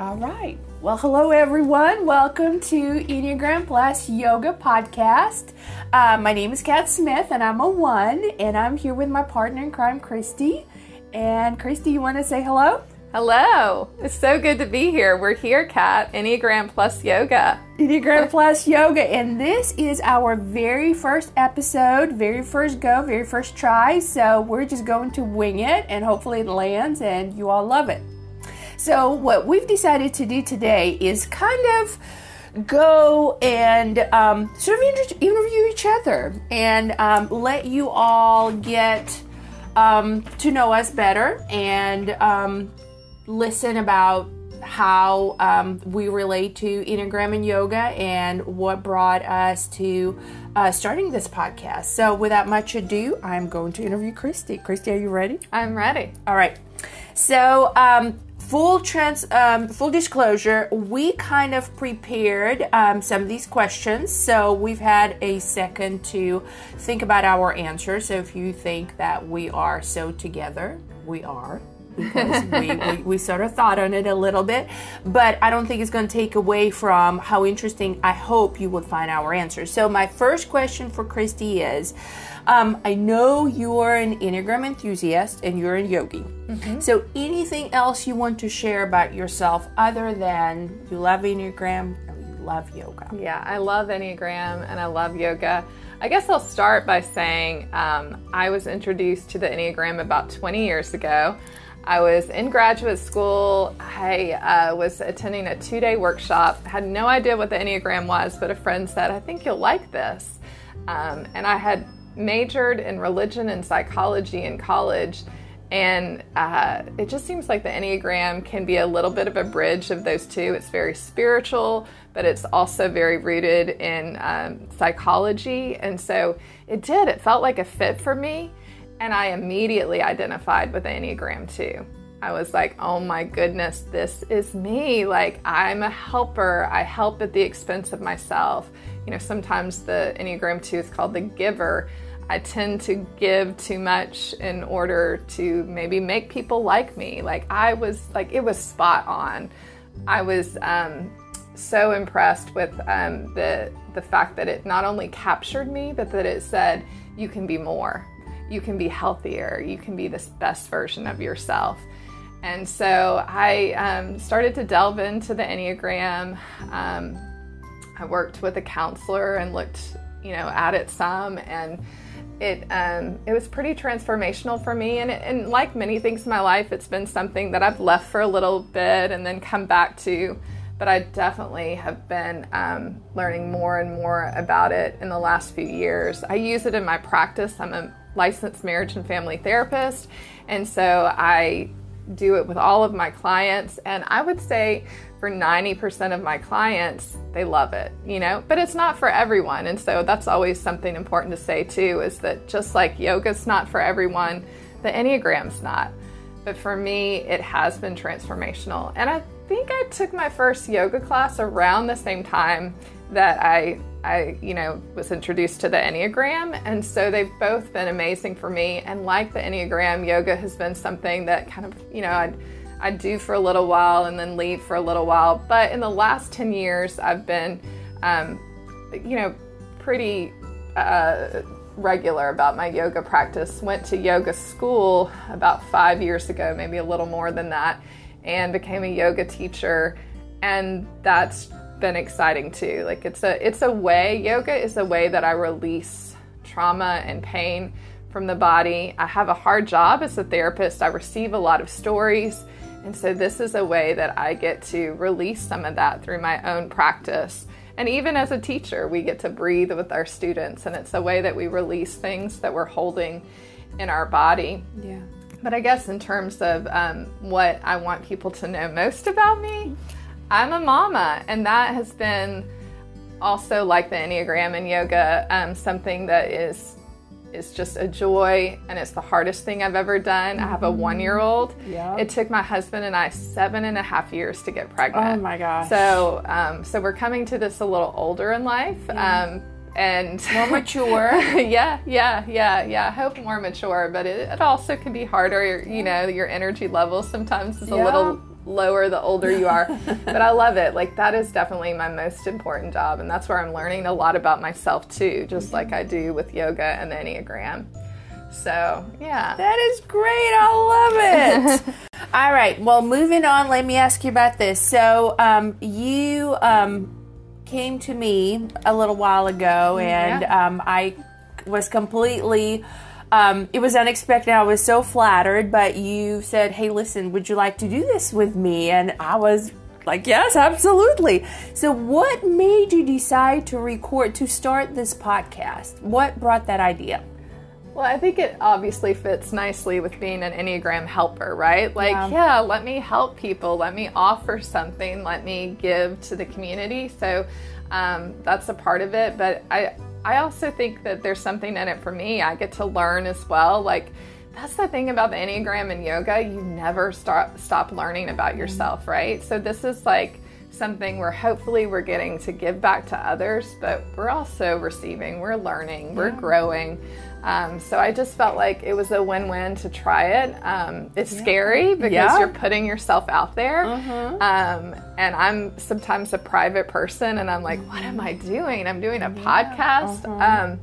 All right. Well, hello, everyone. Welcome to Enneagram Plus Yoga Podcast. My name is Kat Smith, and I'm a one, and I'm here with my partner in crime, Christy. And Christy, you want to say hello? Hello. It's so good to be here. We're here, Kat. Enneagram Plus Yoga. Enneagram Plus Yoga. And this is our very first episode, very first go, very first try. So we're just going to wing it, and hopefully it lands, and you all love it. So what we've decided to do today is kind of go and sort of interview each other and let you all get to know us better and listen about how we relate to Enneagram and yoga and what brought us to starting this podcast. So without much ado, I'm going to interview Christy. Christy, are you ready? I'm ready. All right. So full disclosure, we kind of prepared some of these questions, so we've had a second to think about our answer. So if you think that we are so together, we are, because we sort of thought on it a little bit, but I don't think it's going to take away from how interesting I hope you would find our answer. So my first question for Christy is, I know you're an Enneagram enthusiast and you're a yogi. Mm-hmm. So anything else you want to share about yourself other than you love Enneagram and you love yoga? Yeah, I love Enneagram and I love yoga. I guess I'll start by saying I was introduced to the Enneagram about 20 years ago. I was in graduate school. I was attending a 2-day workshop. Had no idea what the Enneagram was, but a friend said, I think you'll like this. And I had majored in religion and psychology in college, and it just seems like the Enneagram can be a little bit of a bridge of those two. It's very spiritual, but it's also very rooted in psychology, and so it did. It felt like a fit for me. And I immediately identified with the Enneagram too. I was like, oh my goodness, this is me. Like, I'm a helper. I help at the expense of myself. You know, sometimes the Enneagram 2 is called the giver. I tend to give too much in order to maybe make people like me. Like, I was like, it was spot on. I was so impressed with the fact that it not only captured me, but that it said, you can be more. You can be healthier, you can be this best version of yourself. And so I started to delve into the Enneagram. I worked with a counselor and looked, you know, at it some, and it was pretty transformational for me. And like many things in my life, it's been something that I've left for a little bit and then come back to. But I definitely have been learning more and more about it in the last few years. I use it in my practice. I'm a licensed marriage and family therapist, and so I do it with all of my clients, and I would say for 90% of my clients, they love it, you know, but it's not for everyone. And so that's always something important to say too, is that just like yoga's not for everyone, the Enneagram's not. But for me, it has been transformational. And I think I took my first yoga class around the same time that I you know, was introduced to the Enneagram, and so they've both been amazing for me. And like the Enneagram, yoga has been something that kind of, you know, I'd do for a little while and then leave for a little while. But in the last 10 years, I've been, you know, pretty regular about my yoga practice. Went to yoga school about 5 years ago, maybe a little more than that, and became a yoga teacher, and that's been exciting too. Like, it's a way, yoga is a way that I release trauma and pain from the body. I have a hard job as a therapist. I receive a lot of stories, and so this is a way that I get to release some of that through my own practice. And even as a teacher, we get to breathe with our students, and it's a way that we release things that we're holding in our body. Yeah. But I guess in terms of what I want people to know most about me, I'm a mama, and that has been also, like the Enneagram and yoga, something that is just a joy, and it's the hardest thing I've ever done. Mm-hmm. I have a 1-year-old. Yep. It took my husband and I 7.5 years to get pregnant. Oh my gosh. So so we're coming to this a little older in life. Yeah. And more mature. Yeah. I hope more mature, but it also can be harder. You know, your energy level sometimes is a little lower the older you are. But I love it. Like, that is definitely my most important job, and that's where I'm learning a lot about myself too, just like I do with yoga and the Enneagram. So, yeah. That is great. I love it. All right. Well, moving on, let me ask you about this. So, you came to me a little while ago, and I was completely... it was unexpected. I was so flattered, but you said, hey, listen, would you like to do this with me? And I was like, yes, absolutely. So what made you decide to start this podcast? What brought that idea? Well, I think it obviously fits nicely with being an Enneagram helper, right? Like, yeah, let me help people. Let me offer something. Let me give to the community. So that's a part of it. But I also think that there's something in it for me. I get to learn as well. Like, that's the thing about the Enneagram and yoga. You never stop learning about yourself, right? So this is like something where hopefully we're getting to give back to others, but we're also receiving, we're learning, we're growing. So I just felt like it was a win-win to try it. It's scary because you're putting yourself out there. And I'm sometimes a private person, and I'm like, what am I doing? I'm doing a podcast.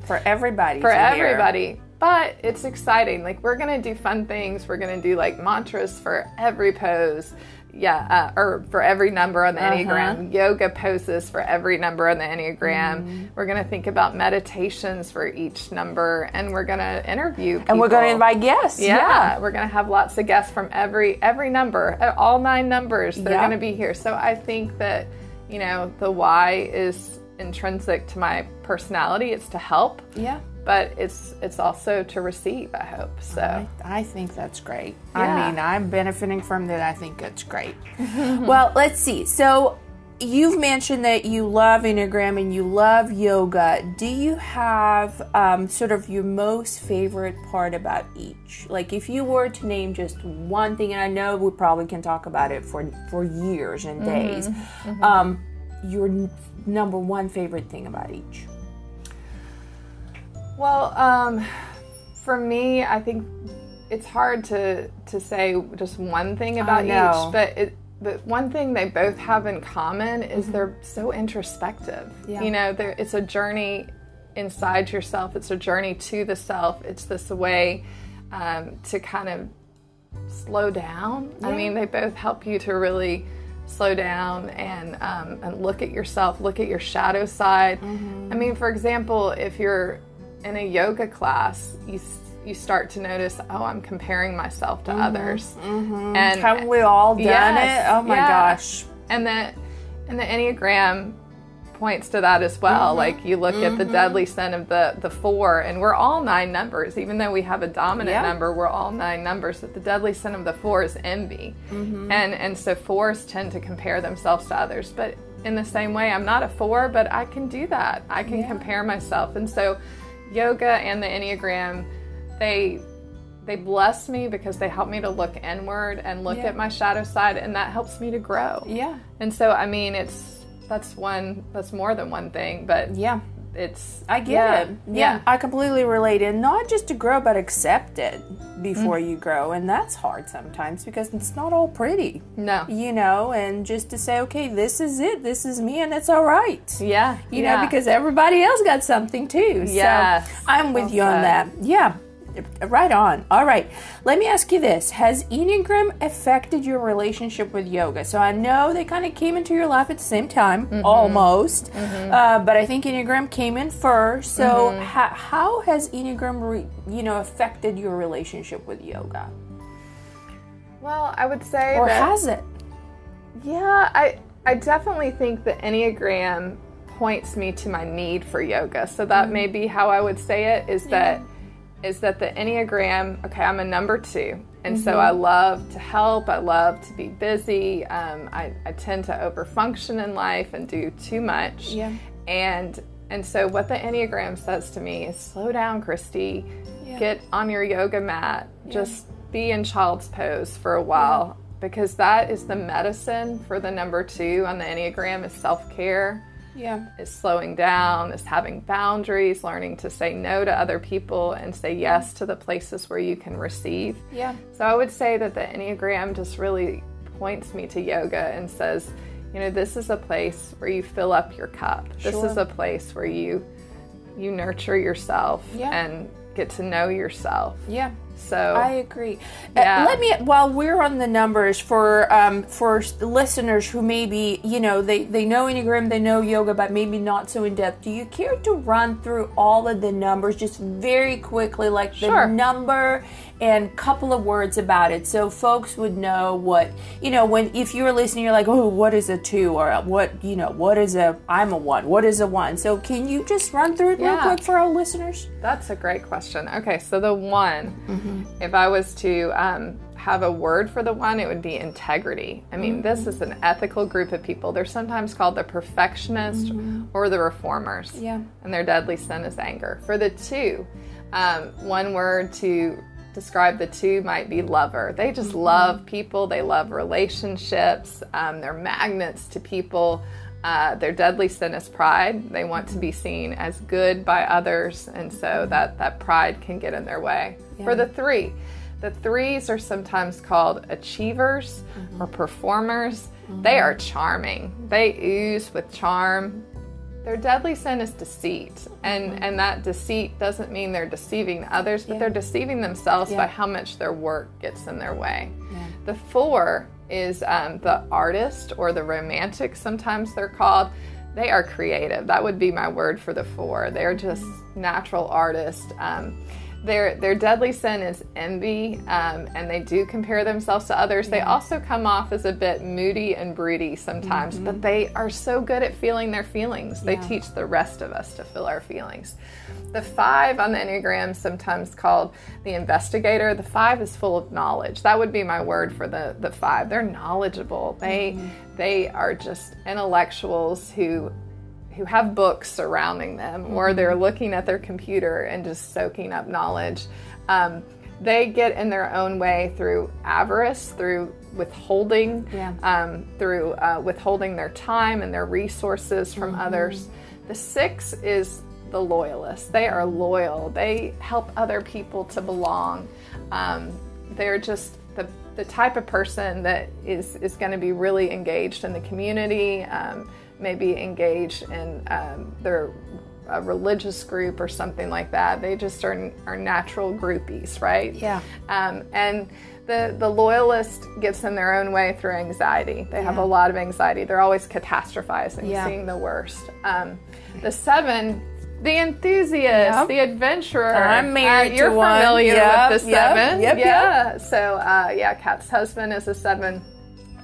For everybody. For everybody. Hear. But it's exciting. Like, we're going to do fun things. We're going to do like mantras for every pose. Or for every number on the Enneagram, yoga poses for every number on the Enneagram. We're going to think about meditations for each number, and we're going to interview people. And we're going to invite guests. Yeah. We're going to have lots of guests from every number, all 9 numbers. They're going to be here. So I think that, you know, the why is intrinsic to my personality. It's to help. Yeah. But it's also to receive, I hope. So I think that's great. Yeah. I mean, I'm benefiting from that. I think that's great. Well, let's see. So you've mentioned that you love Enneagram and you love yoga. Do you have sort of your most favorite part about each? Like, if you were to name just one thing, and I know we probably can talk about it for years and days, your number one favorite thing about each? Well, for me, I think it's hard to say just one thing about each, but one thing they both have in common is they're so introspective. Yeah. You know, it's a journey inside yourself. It's a journey to the self. It's this way to kind of slow down. Yeah. I mean, they both help you to really slow down and look at yourself, look at your shadow side. I mean, for example, if you're in a yoga class, you start to notice, oh, I'm comparing myself to others. And have we all done it? Oh my gosh! And the Enneagram points to that as well. Like, you look at the deadly sin of the 4, and we're all 9 numbers. Even though we have a dominant number, we're all 9 numbers. But the deadly sin of the 4 is envy, and so 4s tend to compare themselves to others. But in the same way, I'm not a 4, but I can do that. I can compare myself, and so. Yoga and the Enneagram, they bless me because they help me to look inward and look at my shadow side, and that helps me to grow. Yeah. And so, I mean, that's more than one thing, but I get it. Yeah. I completely relate, and not just to grow, but accept it before you grow, and that's hard sometimes because it's not all pretty. No. You know, and just to say, okay, this is it, this is me, and it's all right. Yeah. You know, because everybody else got something too. Yeah. So I'm with you on that. Yeah. Right on. All right. Let me ask you this. Has Enneagram affected your relationship with yoga? So I know they kind of came into your life at the same time, almost, but I think Enneagram came in first. So how has Enneagram, affected your relationship with yoga? Well, I would say has it? Yeah, I definitely think the Enneagram points me to my need for yoga. So that may be how I would say it, is that the Enneagram, okay, I'm a number 2, and so I love to help, I love to be busy, I tend to overfunction in life and do too much, and so what the Enneagram says to me is, slow down, Christy, get on your yoga mat, just be in child's pose for a while, because that is the medicine for the number 2 on the Enneagram, is self-care. Yeah. It's slowing down, it's having boundaries, learning to say no to other people and say yes to the places where you can receive. Yeah. So I would say that the Enneagram just really points me to yoga and says, you know, this is a place where you fill up your cup. Sure. This is a place where you nurture yourself and get to know yourself. Yeah. So I agree. Yeah. Let me, while we're on the numbers, for listeners who maybe, you know, they know Enneagram, they know yoga, but maybe not so in depth. Do you care to run through all of the numbers just very quickly, like the number and couple of words about it, so folks would know what, you know, when, if you're listening, you're like, oh, what is a 2, or what, you know, what is a, I'm a 1, what is a 1? So can you just run through it real quick for our listeners? That's a great question. Okay, so the 1. Mm-hmm. If I was to have a word for the 1, it would be integrity. I mean, this is an ethical group of people. They're sometimes called the perfectionists or the reformers. Yeah. And their deadly sin is anger. For the 2, one word to describe the 2 might be lover. They just love people. They love relationships. They're magnets to people. Their deadly sin is pride. They want to be seen as good by others, and so that pride can get in their way. Yeah. For the 3, the 3s are sometimes called achievers or performers. They are charming. They ooze with charm. Their deadly sin is deceit, and that deceit doesn't mean they're deceiving others, but they're deceiving themselves by how much their work gets in their way. Yeah. The 4 is the artist, or the romantic, sometimes they're called. They are creative. That would be my word for the 4. They're just natural artists. Their deadly sin is envy, and they do compare themselves to others. They also come off as a bit moody and broody sometimes, but they are so good at feeling their feelings. They teach the rest of us to feel our feelings. The 5 on the Enneagram, sometimes called the investigator, the 5 is full of knowledge. That would be my word for the 5. They're knowledgeable. They are just intellectuals who have books surrounding them, or they're looking at their computer and just soaking up knowledge. They get in their own way through avarice, through withholding, withholding their time and their resources from others. The 6 is the loyalist. They are loyal. They help other people to belong. They're just the type of person that is going to be really engaged in the community, maybe engaged in their religious group or something like that. They just are natural groupies, right? Yeah. And the loyalist gets in their own way through anxiety. They have a lot of anxiety. They're always catastrophizing, seeing the worst. The 7, the enthusiast, the adventurer. I'm married to one. You're familiar with the 7. Yep. So, Kat's husband is a 7.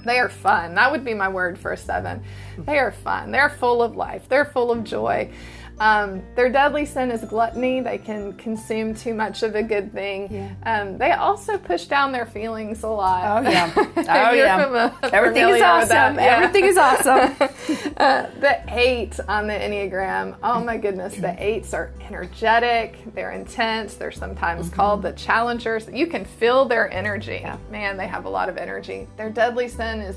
They are fun. That would be my word for a 7. They are fun. They're full of life. They're full of joy. Their deadly sin is gluttony. They can consume too much of a good thing. Yeah. They also push down their feelings a lot. Oh, yeah. Oh, yeah. Everything is awesome. Yeah. Everything is awesome. The 8 on the Enneagram. Oh, my goodness. The 8s are energetic. They're intense. They're sometimes called the challengers. You can feel their energy. Yeah. Man, they have a lot of energy. Their deadly sin is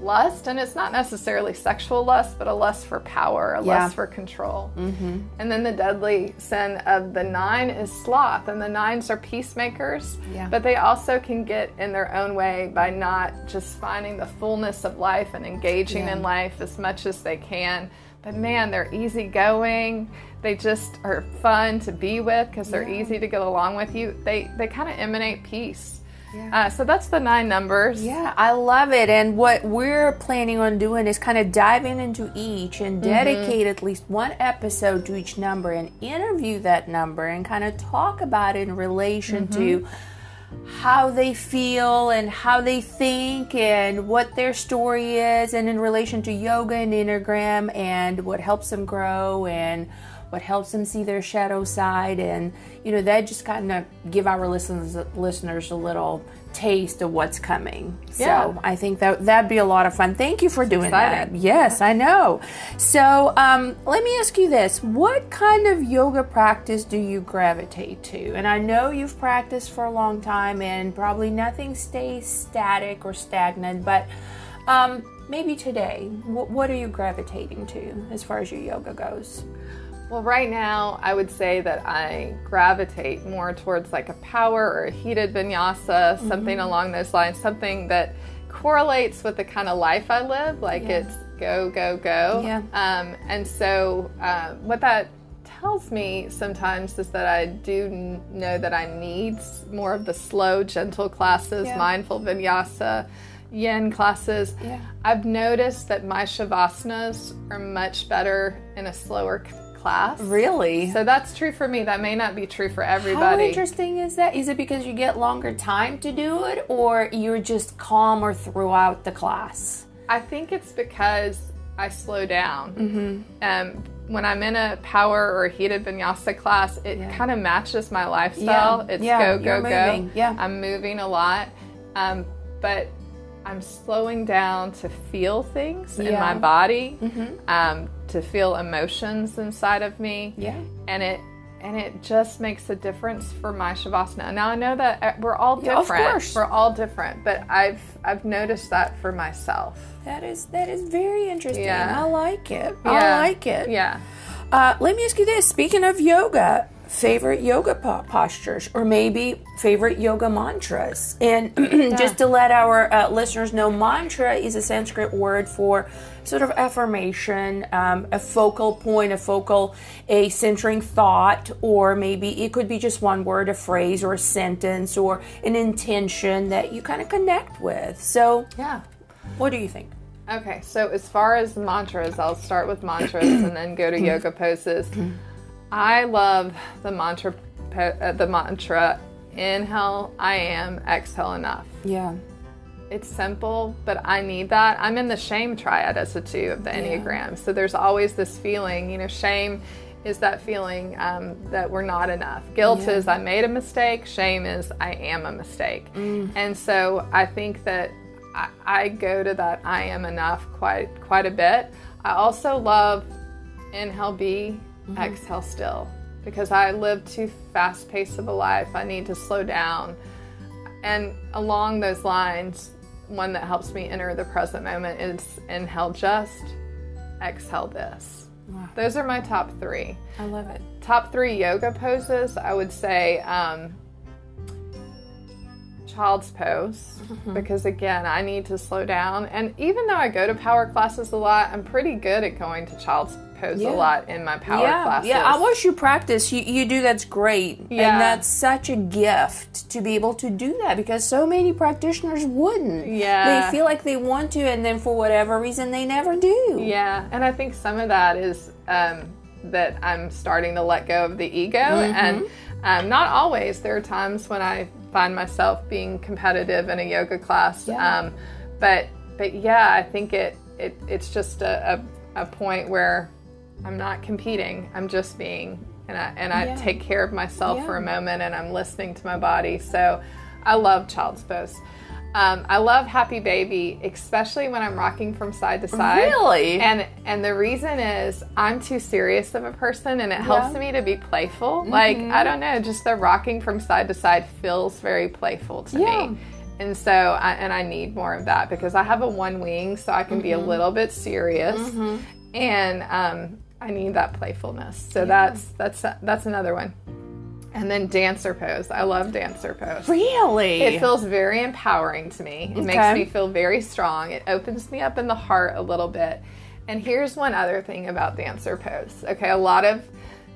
lust, and it's not necessarily sexual lust, but a lust for power, a lust for control. And then the deadly sin of the 9 is sloth, and the 9s are peacemakers, but they also can get in their own way by not just finding the fullness of life and engaging in life as much as they can. But man, they're easygoing. They just are fun to be with because they're easy to get along with you. They kind of emanate peace. Yeah. So that's the 9 numbers. Yeah, I love it. And what we're planning on doing is kind of diving into each and dedicate at least one episode to each number and interview that number and kind of talk about it in relation to how they feel and how they think and what their story is, and in relation to yoga and Enneagram and what helps them grow and what helps them see their shadow side. And, you know, that just kind of give our listeners a little taste of what's coming. Yeah. So I think that'd be a lot of fun. Thank you for doing that. Yes, I know. So let me ask you this. What kind of yoga practice do you gravitate to? And I know you've practiced for a long time and probably nothing stays static or stagnant, but maybe today, what are you gravitating to as far as your yoga goes? Well, right now, I would say that I gravitate more towards like a power or a heated vinyasa, something along those lines, something that correlates with the kind of life I live. Like it's go, go, go. Yeah. And so what that tells me sometimes is that I do know that I need more of the slow, gentle classes, mindful vinyasa, yin classes. Yeah. I've noticed that my shavasanas are much better in a slower class. Really? So that's true for me. That may not be true for everybody. How interesting is that? Is it because you get longer time to do it, or you're just calmer throughout the class? I think it's because I slow down. Mm-hmm. When I'm in a power or a heated vinyasa class, it kind of matches my lifestyle. Yeah. It's go, go, go. Yeah. I'm moving a lot. But I'm slowing down to feel things in my body, to feel emotions inside of me, and it just makes a difference for my shavasana. Now I know that we're all different. Yeah, of course. We're all different, but I've noticed that for myself. That is very interesting. Yeah. I like it. Yeah. I like it. Yeah. Let me ask you this. Speaking of yoga, favorite yoga postures, or maybe favorite yoga mantras. And just to let our listeners know, mantra is a Sanskrit word for sort of affirmation, a focal point, a centering thought, or maybe it could be just one word, a phrase, or a sentence, or an intention that you kind of connect with. So, what do you think? Okay, so as far as mantras, I'll start with mantras and then go to yoga poses. I love the mantra, inhale, I am, exhale, enough. Yeah. It's simple, but I need that. I'm in the shame triad as a 2 of the Enneagram. Yeah. So there's always this feeling, shame is that feeling that we're not enough. Guilt is I made a mistake. Shame is I am a mistake. And so I think that I go to that I am enough quite a bit. I also love inhale, be, exhale still, because I live too fast pace of a life. I need to slow down. And along those lines, one that helps me enter the present moment is inhale just, exhale this. Wow. Those are my top 3. I love it. Top 3 yoga poses, I would say child's pose, because again, I need to slow down. And even though I go to power classes a lot, I'm pretty good at going to child's pose a lot in my power classes. Yeah, I watch you practice. You do. That's great. Yeah. And that's such a gift to be able to do that, because so many practitioners wouldn't. Yeah. They feel like they want to, and then for whatever reason, they never do. Yeah. And I think some of that is that I'm starting to let go of the ego. And not always. There are times when I find myself being competitive in a yoga class. Yeah. But I think it's just a point where I'm not competing. I'm just being, and I take care of myself for a moment, and I'm listening to my body. So I love child's pose. I love happy baby, especially when I'm rocking from side to side. Really? And the reason is I'm too serious of a person, and it helps me to be playful. Like, I don't know, just the rocking from side to side feels very playful to me. And so, I need more of that, because I have a one wing, so I can be a little bit serious, and I need that playfulness. So that's another one. And then dancer pose. I love dancer pose. Really? It feels very empowering to me. It makes me feel very strong. It opens me up in the heart a little bit. And here's one other thing about dancer pose. Okay, a lot of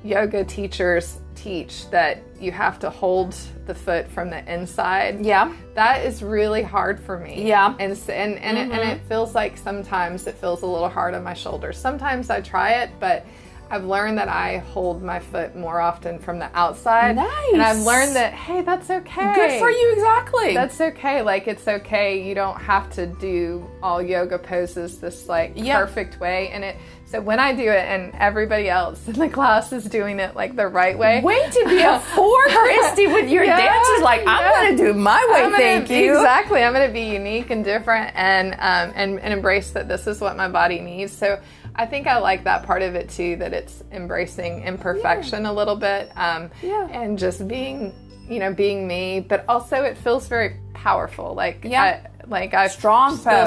yoga teachers teach that you have to hold the foot from the inside. Yeah. That is really hard for me. Yeah. And it feels like sometimes it feels a little hard on my shoulders. Sometimes I try it, but I've learned that I hold my foot more often from the outside. Nice. And I've learned that, hey, that's okay. Good for you, exactly. That's okay. Like, it's okay. You don't have to do all yoga poses this, perfect way. And so when I do it and everybody else in the class is doing it, the right way. Way to be a 4, Christy, with your dances. I'm going to do my way, thank you. Exactly. I'm going to be unique and different and embrace that this is what my body needs. So I think I like that part of it, too, that it's embracing imperfection a little bit, and just being me. But also it feels very powerful. I feel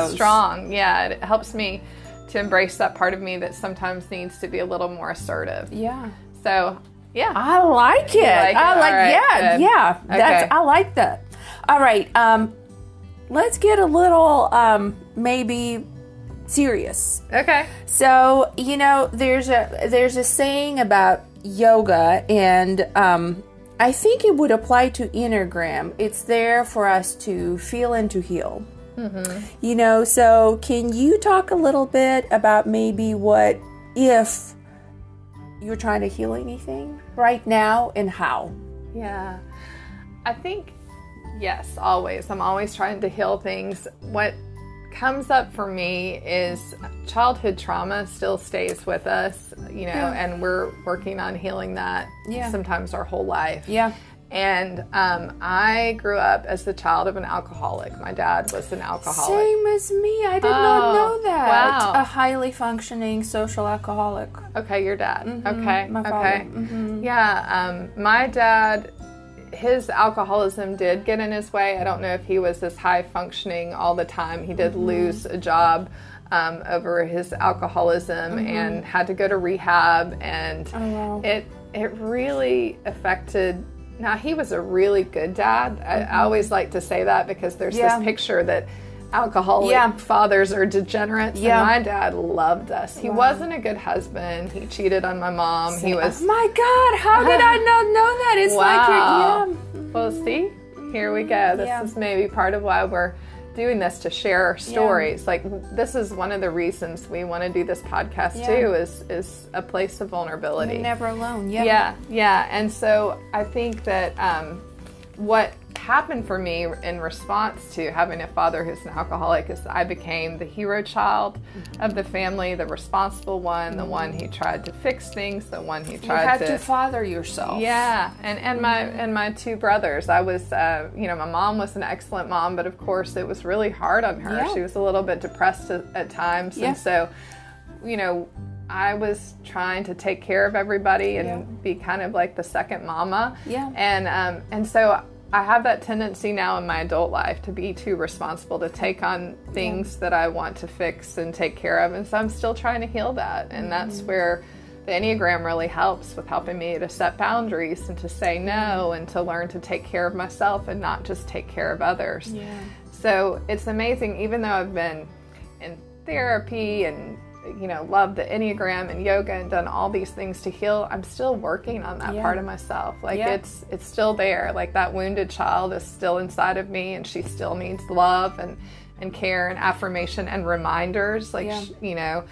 strong. Yeah, it helps me to embrace that part of me that sometimes needs to be a little more assertive. Yeah. So, yeah. I like it. I like it. All right, good. I like that. All right. let's get a little maybe serious. Okay. So, you know, there's a saying about yoga, and I think it would apply to Enneagram. It's there for us to feel and to heal. Mm-hmm. You know, so can you talk a little bit about maybe what if you're trying to heal anything right now and how? Yeah, I think, yes, always. I'm always trying to heal things. What comes up for me is childhood trauma still stays with us, you know, yeah. and we're working on healing that yeah. sometimes our whole life. Yeah. And I grew up as the child of an alcoholic. My dad was an alcoholic. Same as me. I did not know that. Wow. A highly functioning social alcoholic. Okay, your dad. Mm-hmm. Okay. My father. Okay. Mm-hmm. Yeah. My dad, his alcoholism did get in his way. I don't know if he was this high functioning all the time. He did mm-hmm. lose a job over his alcoholism mm-hmm. and had to go to rehab. And it really affected. Now, he was a really good dad. I always like to say that because there's yeah. this picture that alcoholic yeah. fathers are degenerates. Yeah. And my dad loved us. He wow. wasn't a good husband. He cheated on my mom. See, he was. Oh my God, how did I not know that? It's wow. like, yeah. Well, see, here we go. This yeah. is maybe part of why we're doing this, to share our stories. Yeah. Like, this is one of the reasons we want to do this podcast yeah. too, is a place of vulnerability. You're never alone. Yeah. Yeah. Yeah. And so I think that what happened for me in response to having a father who's an alcoholic is I became the hero child mm-hmm. of the family, the responsible one, mm-hmm. the one who tried to fix things, the one who tried to... You had to father yourself. Yeah, and mm-hmm. my two brothers. I was, you know, my mom was an excellent mom, but of course it was really hard on her. Yeah. She was a little bit depressed at times, yeah. and so, you know, I was trying to take care of everybody and yeah. be kind of like the second mama. Yeah. And so... I have that tendency now in my adult life to be too responsible, to take on things yeah. that I want to fix and take care of. And so I'm still trying to heal that. And mm-hmm. that's where the Enneagram really helps with helping me to set boundaries and to say no and to learn to take care of myself and not just take care of others. Yeah. So it's amazing, even though I've been in therapy and, you know, love the Enneagram and yoga and done all these things to heal, I'm still working on that yeah. part of myself. Like yeah. it's still there. Like that wounded child is still inside of me, and she still needs love and care and affirmation and reminders. Like, yeah. You know,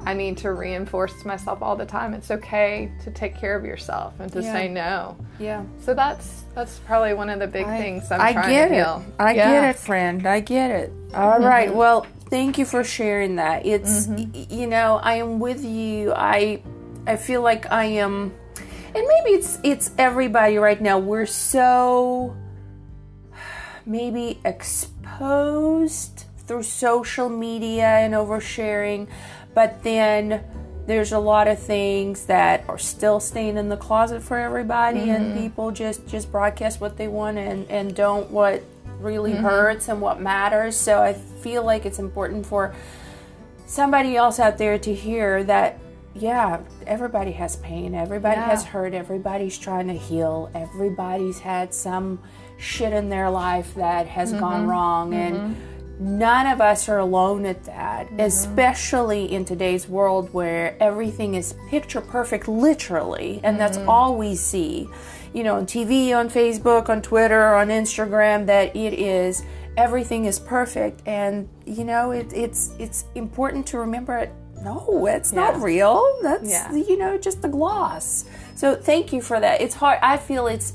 I need to reinforce to myself all the time. It's okay to take care of yourself and to yeah. say no. Yeah. So that's probably one of the big things I'm trying to heal. I get it, friend. I get it. All mm-hmm. right. Well, thank you for sharing that. It's, mm-hmm. you know, I am with you. I feel like I am, and maybe it's everybody right now. We're so maybe exposed through social media and oversharing, but then there's a lot of things that are still staying in the closet for everybody, mm-hmm. and people just broadcast what they want and don't what really mm-hmm. hurts and what matters. So I feel like it's important for somebody else out there to hear that, yeah, everybody has pain, everybody yeah. has hurt, everybody's trying to heal, everybody's had some shit in their life that has mm-hmm. gone wrong, mm-hmm. and none of us are alone at that, mm-hmm. especially in today's world where everything is picture perfect, literally, and mm-hmm. that's all we see. You know, on TV, on Facebook, on Twitter, on Instagram, that it is, everything is perfect. And, you know, it's important to remember it. No, it's yeah. not real. That's, yeah. you know, just a gloss. So thank you for that. It's hard. I feel it's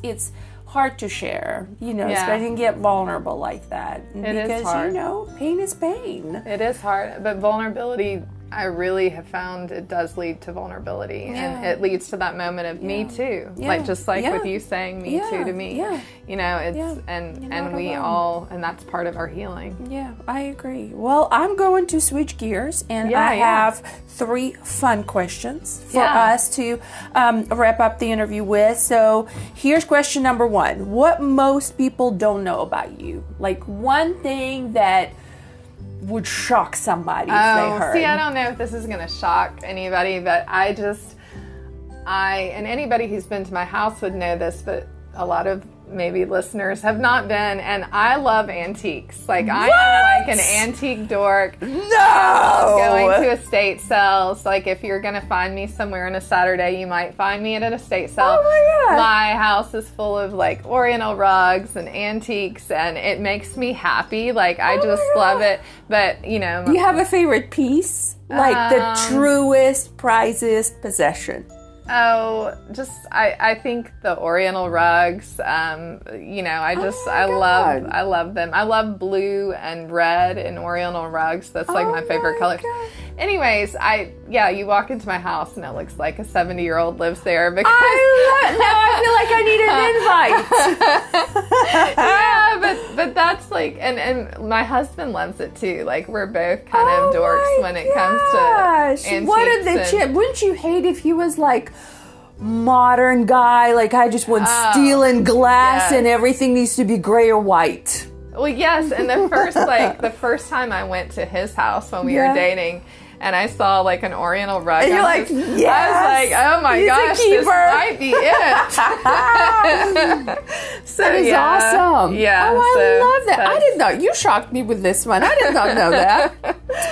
hard to share, you know, yeah. so I can get vulnerable like that. Because, you know, pain is pain. It is hard. But vulnerability, I really have found it does lead to vulnerability, yeah. and it leads to that moment of yeah. me too, yeah. like just like yeah. with you saying me yeah. too to me, yeah. you know, it's yeah. and we alone. All, and that's part of our healing. Yeah, I agree. Well, I'm going to switch gears, and yeah, I have yeah. 3 fun questions for yeah. us to wrap up the interview with. So here's question number 1: what most people don't know about you, like one thing that would shock somebody if they heard. See, I don't know if this is going to shock anybody, but I, and anybody who's been to my house would know this, but a lot of maybe listeners have not been, and I love antiques. Like, I am like an antique dork. No! I love going to estate sales. Like, if you're going to find me somewhere on a Saturday, you might find me at an estate sale. Oh, my God. My house is full of, like, oriental rugs and antiques, and it makes me happy. Like, I just love it. But, you know. Do you have a favorite piece? Like, the truest, prizest possession. Oh, just, I think the oriental rugs, you know, I just, I love them. I love blue and red in oriental rugs. That's like my favorite color. Anyways, you walk into my house and it looks like a 70-year-old lives there because. Now I feel like I need an invite. Yeah, but that's like, and my husband loves it too. Like, we're both kind of dorks when it comes to antiques. What are the chips? Wouldn't you hate if he was like, modern guy, like I just want steel and glass and everything needs to be gray or white? Well, yes, and the first time I went to his house when we were dating, and I saw like an oriental rug. And you're like, yes! I was like, oh my gosh, this might be it. So, that is awesome. Yeah. Oh, I love that. I didn't know. You shocked me with this one. I did not know that.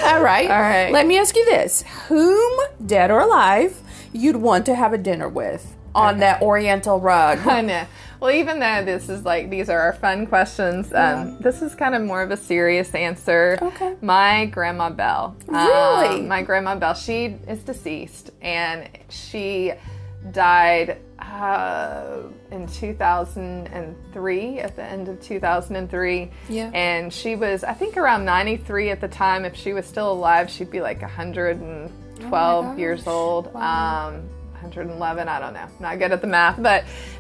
All right. Let me ask you this. Whom, dead or alive, you'd want to have a dinner with on that oriental rug? I know. Well, even though this is like, these are our fun questions, this is kind of more of a serious answer. Okay. My Grandma Belle. Really? My Grandma Belle, she is deceased, and she died in 2003, at the end of 2003. Yeah. And she was, I think, around 93 at the time. If she was still alive, she'd be like 112 years old. Wow. 111, I don't know. I'm not good at the math,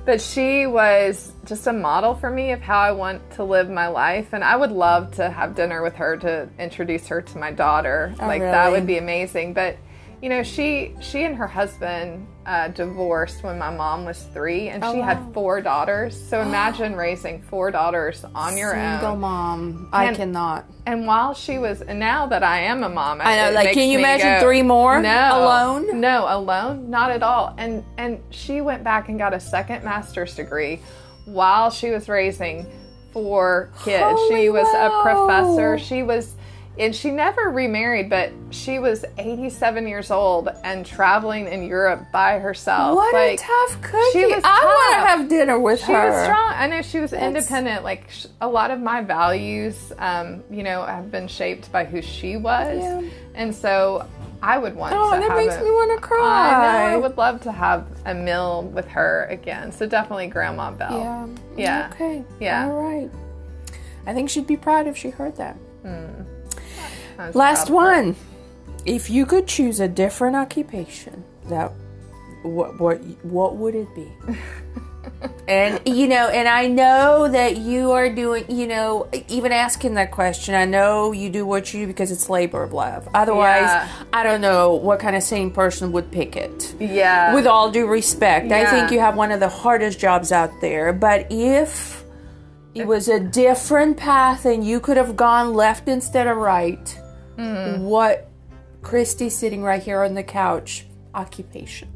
but she was just a model for me of how I want to live my life, and I would love to have dinner with her to introduce her to my daughter. That would be amazing. But you know, she and her husband divorced when my mom was 3, and she had 4 daughters. So imagine raising 4 daughters on your own. Single mom. I cannot. And while she was, and now that I am a mom, I know, like, can you imagine 3 more? No. Alone? No, alone? Not at all. And she went back and got a second master's degree while she was raising 4 kids. Holy she was a professor. She was. And she never remarried, but she was 87 years old and traveling in Europe by herself. What a tough cookie. I want to have dinner with her. She was strong. I know she was independent. Like, a lot of my values, you know, have been shaped by who she was. Yeah. And so I would want to have it. Oh, that makes me want to cry. I know. I would love to have a meal with her again. So definitely Grandma Belle. Yeah. Okay. Yeah. All right. I think she'd be proud if she heard that. Last one. If you could choose a different occupation, what would it be? And you know, and I know that you are doing, you know, even asking that question, I know you do what you do because it's labor of love. Otherwise, I don't know what kind of sane person would pick it. Yeah. With all due respect, I think you have one of the hardest jobs out there. But if it was a different path and you could have gone left instead of right, what, Christy sitting right here on the couch, occupation?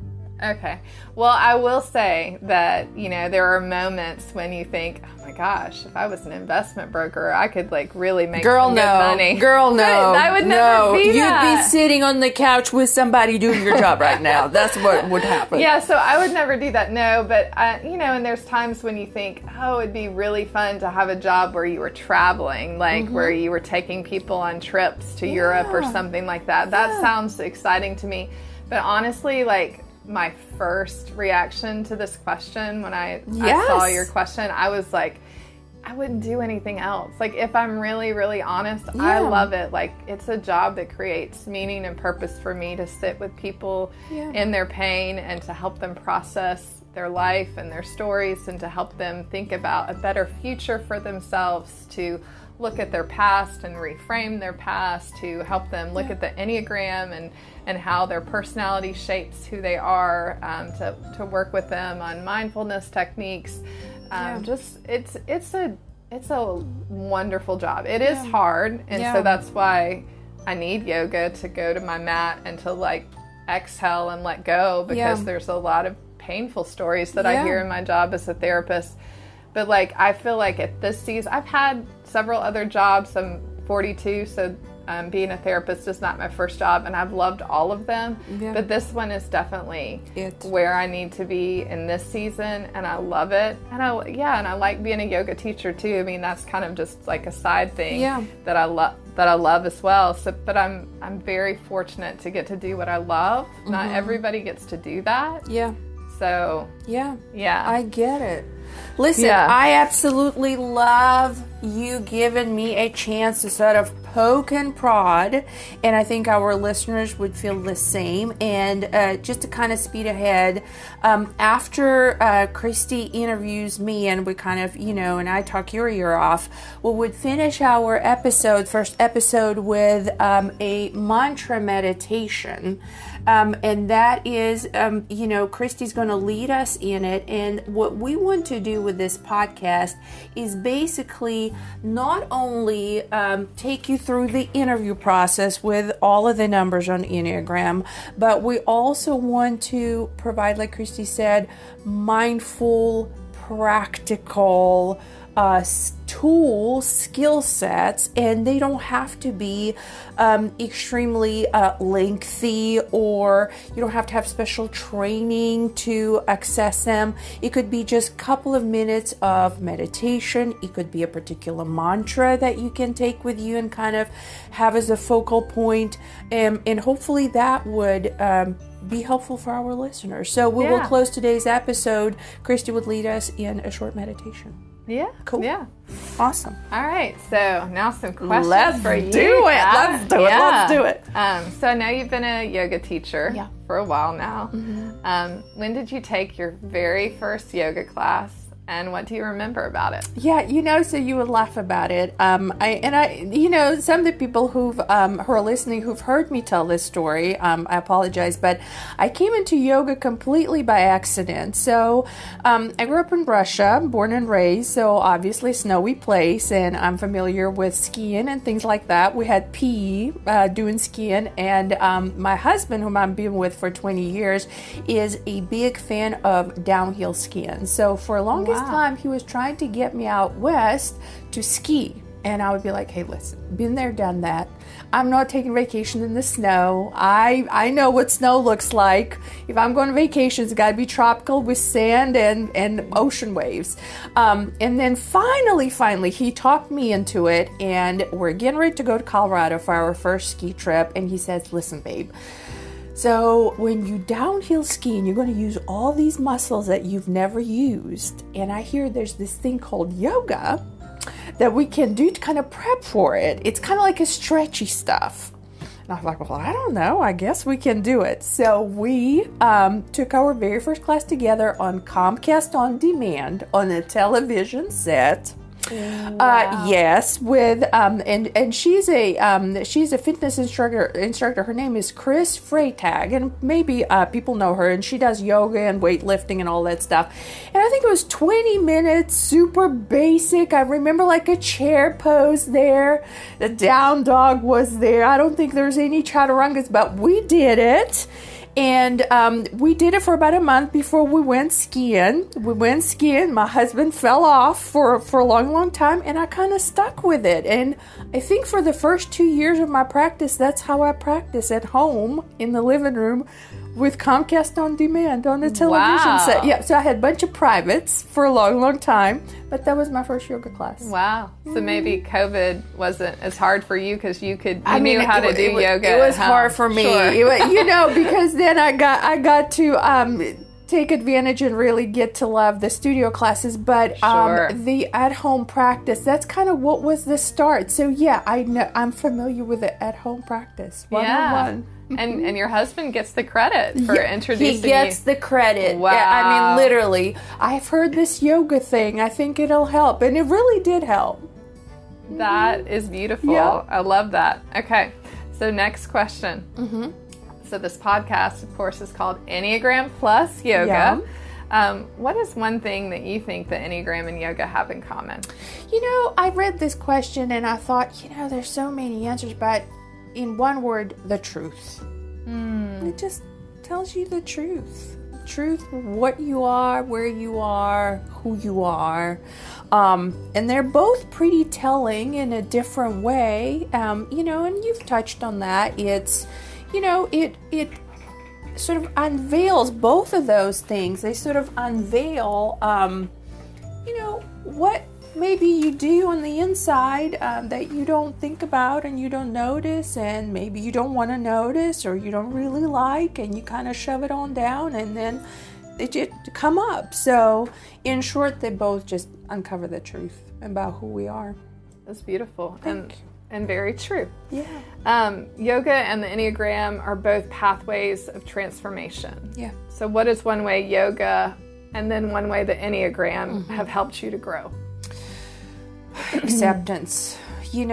Okay. Well, I will say that, you know, there are moments when you think, oh my gosh, if I was an investment broker, I could like really make good money. Girl, no. I would never be that. You'd be sitting on the couch with somebody doing your job right now. That's what would happen. Yeah, so I would never do that. No, but, you know, and there's times when you think, oh, it'd be really fun to have a job where you were traveling, like where you were taking people on trips to Europe or something like that. That sounds exciting to me. But honestly, like, my first reaction to this question when I saw your question, I was like, I wouldn't do anything else. Like, if I'm really, really honest, I love it. Like, it's a job that creates meaning and purpose for me to sit with people in their pain and to help them process their life and their stories and to help them think about a better future for themselves, to look at their past and reframe their past, to help them look at the Enneagram and how their personality shapes who they are, to work with them on mindfulness techniques. Just it's a wonderful job. It is hard, and so that's why I need yoga, to go to my mat and to like exhale and let go, because there's a lot of painful stories that I hear in my job as a therapist. But like, I feel like at this season, I've had several other jobs. I'm 42, so being a therapist is not my first job, and I've loved all of them. Yeah. But this one is definitely where I need to be in this season, and I love it. And I like being a yoga teacher too. I mean, that's kind of just like a side thing that I love as well. So, but I'm very fortunate to get to do what I love. Mm-hmm. Not everybody gets to do that. Yeah. So yeah, I get it. Listen, yeah. I absolutely love you giving me a chance to sort of poke and prod, and I think our listeners would feel the same. And just to kind of speed ahead, after Christy interviews me and we kind of, and I talk your ear off, we would finish our first episode with a mantra meditation. And that is, Christy's going to lead us in it. And what we want to do with this podcast is basically not only take you through the interview process with all of the numbers on Enneagram, but we also want to provide, like Christy said, mindful, practical tools, skill sets, and they don't have to be extremely lengthy, or you don't have to have special training to access them. It could be just a couple of minutes of meditation. It could be a particular mantra that you can take with you and kind of have as a focal point. And hopefully that would be helpful for our listeners. So we will close today's episode. Christy would lead us in a short meditation. Yeah. Cool. Yeah. Awesome. All right. So now some questions for you. Let's do it. So I know you've been a yoga teacher for a while now. Mm-hmm. When did you take your very first yoga class? And what do you remember about it? Yeah, so you would laugh about it. Some of the people who are listening, who've heard me tell this story, I apologize, but I came into yoga completely by accident. So I grew up in Russia, born and raised, so obviously snowy place, and I'm familiar with skiing and things like that. We had PE doing skiing, and my husband, whom I've been with for 20 years, is a big fan of downhill skiing. So for a long time, he was trying to get me out west to ski, and I would be like, hey, listen, been there, done that. I'm not taking vacation in the snow. I know what snow looks like. If I'm going on vacation, it's got to be tropical with sand and ocean waves. And then finally, he talked me into it, and we're getting ready to go to Colorado for our first ski trip, and he says, listen, babe, so when you downhill skiing, you're going to use all these muscles that you've never used. And I hear there's this thing called yoga that we can do to kind of prep for it. It's kind of like a stretchy stuff. And I was like, well, I don't know. I guess we can do it. So we took our very first class together on Comcast On Demand on a television set. Wow. Yes, with and she's a fitness instructor. Her name is Chris Freytag, and maybe people know her, and she does yoga and weightlifting and all that stuff. And I think it was 20 minutes, super basic. I remember like a chair pose there. The down dog was there. I don't think there's any chaturangas, but we did it. And we did it for about a month before we went skiing. My husband fell off for a long, long time, and I kind of stuck with it. And I think for the first 2 years of my practice, that's how I practice at home in the living room with Comcast On Demand on the television set. Yeah, so I had a bunch of privates for a long, long time, but that was my first yoga class. Wow. Mm-hmm. So maybe COVID wasn't as hard for you because you could. I knew how to do yoga. It was hard for me, because then I got to take advantage and really get to love the studio classes, but the at-home practice, that's kind of what was the start. So yeah, I know, I'm familiar with the at-home practice, one-on-one. And your husband gets the credit for introducing you. He gets the credit. Wow. Yeah, I mean, literally, I've heard this yoga thing. I think it'll help. And it really did help. That is beautiful. Yeah. I love that. Okay. So next question. Mm-hmm. So this podcast, of course, is called Enneagram Plus Yoga. Yeah. What is one thing that you think the Enneagram and yoga have in common? I read this question and I thought, there's so many answers, but in one word, the truth. It just tells you the truth. truth, what you are, where you are, who you are. And they're both pretty telling in a different way. And you've touched on that. It's, it sort of unveils both of those things. They sort of unveil, what maybe you do on the inside that you don't think about and you don't notice, and maybe you don't want to notice or you don't really like, and you kind of shove it on down, and then they just come up. So in short, they both just uncover the truth about who we are. That's beautiful. And very true. Yeah. Yoga and the Enneagram are both pathways of transformation. Yeah. So what is one way yoga and then one way the Enneagram have helped you to grow? Acceptance. I'm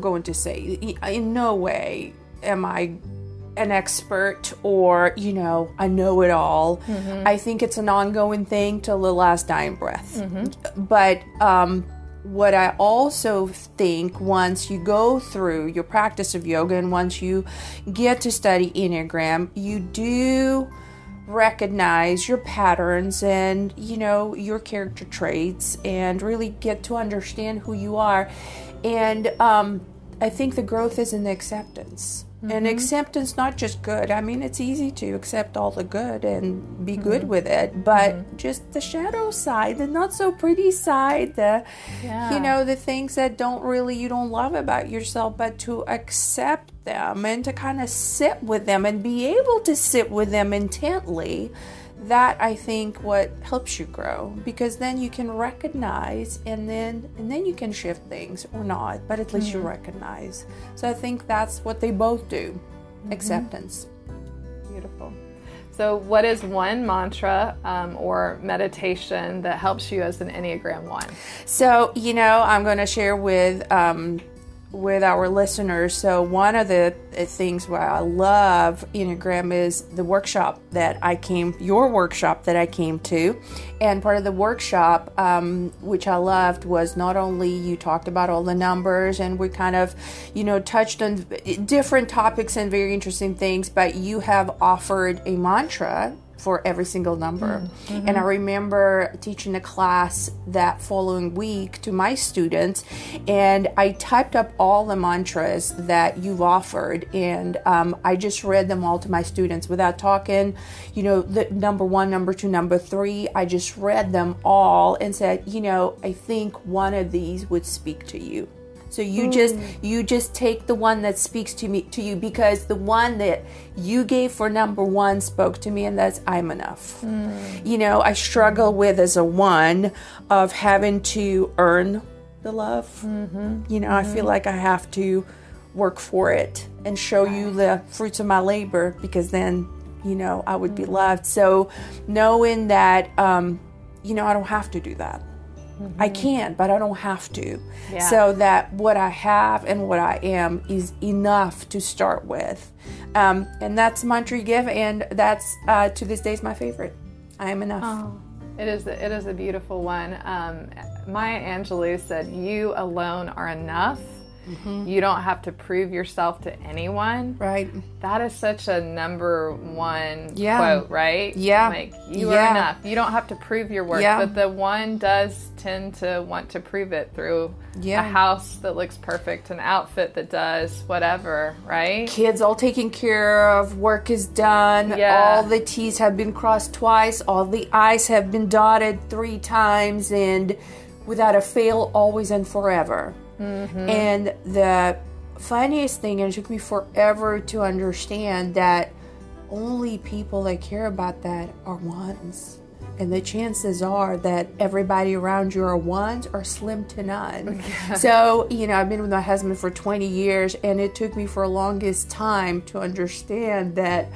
going to say, in no way am I an expert or, I know it all. Mm-hmm. I think it's an ongoing thing till the last dying breath. Mm-hmm. But what I also think, once you go through your practice of yoga and once you get to study Enneagram, you do recognize your patterns and, your character traits, and really get to understand who you are. And I think the growth is in the acceptance. Mm-hmm. And acceptance, not just good. I mean, it's easy to accept all the good and be good with it, but just the shadow side, the not so pretty side, the things that you don't love about yourself, but to accept them and to kind of sit with them and be able to sit with them intently. That, I think, what helps you grow, because then you can recognize and then you can shift things or not, but at least you recognize. So I think that's what they both do. Acceptance. Beautiful. So what is one mantra or meditation that helps you as an Enneagram 1? So, I'm going to share with our listeners. So one of the things why I love Enneagram is your workshop that I came to. And part of the workshop, which I loved, was not only you talked about all the numbers, and we kind of, touched on different topics and very interesting things, but you have offered a mantra for every single number. Mm-hmm. And I remember teaching a class that following week to my students, and I typed up all the mantras that you've offered, and I just read them all to my students without talking, the number 1, number 2, number 3. I just read them all and said, I think one of these would speak to you. So you just take the one that speaks to you, because the one that you gave for number 1 spoke to me, and that's I'm enough. Mm. I struggle with, as a 1, of having to earn the love. Mm-hmm. I feel like I have to work for it and show you the fruits of my labor, because then, I would be loved. So knowing that, I don't have to do that. Mm-hmm. I can, but I don't have to. Yeah. So that what I have and what I am is enough to start with. And that's mantra you give, and that's, to this day, is my favorite. I am enough. Oh, it is a beautiful one. Maya Angelou said, you alone are enough. Mm-hmm. You don't have to prove yourself to anyone. Right. That is such a number 1 quote, right? Yeah. Like, you are enough. You don't have to prove your worth. Yeah. But the 1 does tend to want to prove it through a house that looks perfect, an outfit that does whatever, right? Kids all taken care of, work is done, all the T's have been crossed twice, all the I's have been dotted 3 times, and without a fail, always and forever. Mm-hmm. And the funniest thing, and it took me forever to understand, that only people that care about that are 1s. And the chances are that everybody around you are 1s or slim to none. Yeah. So, I've been with my husband for 20 years, and it took me for the longest time to understand that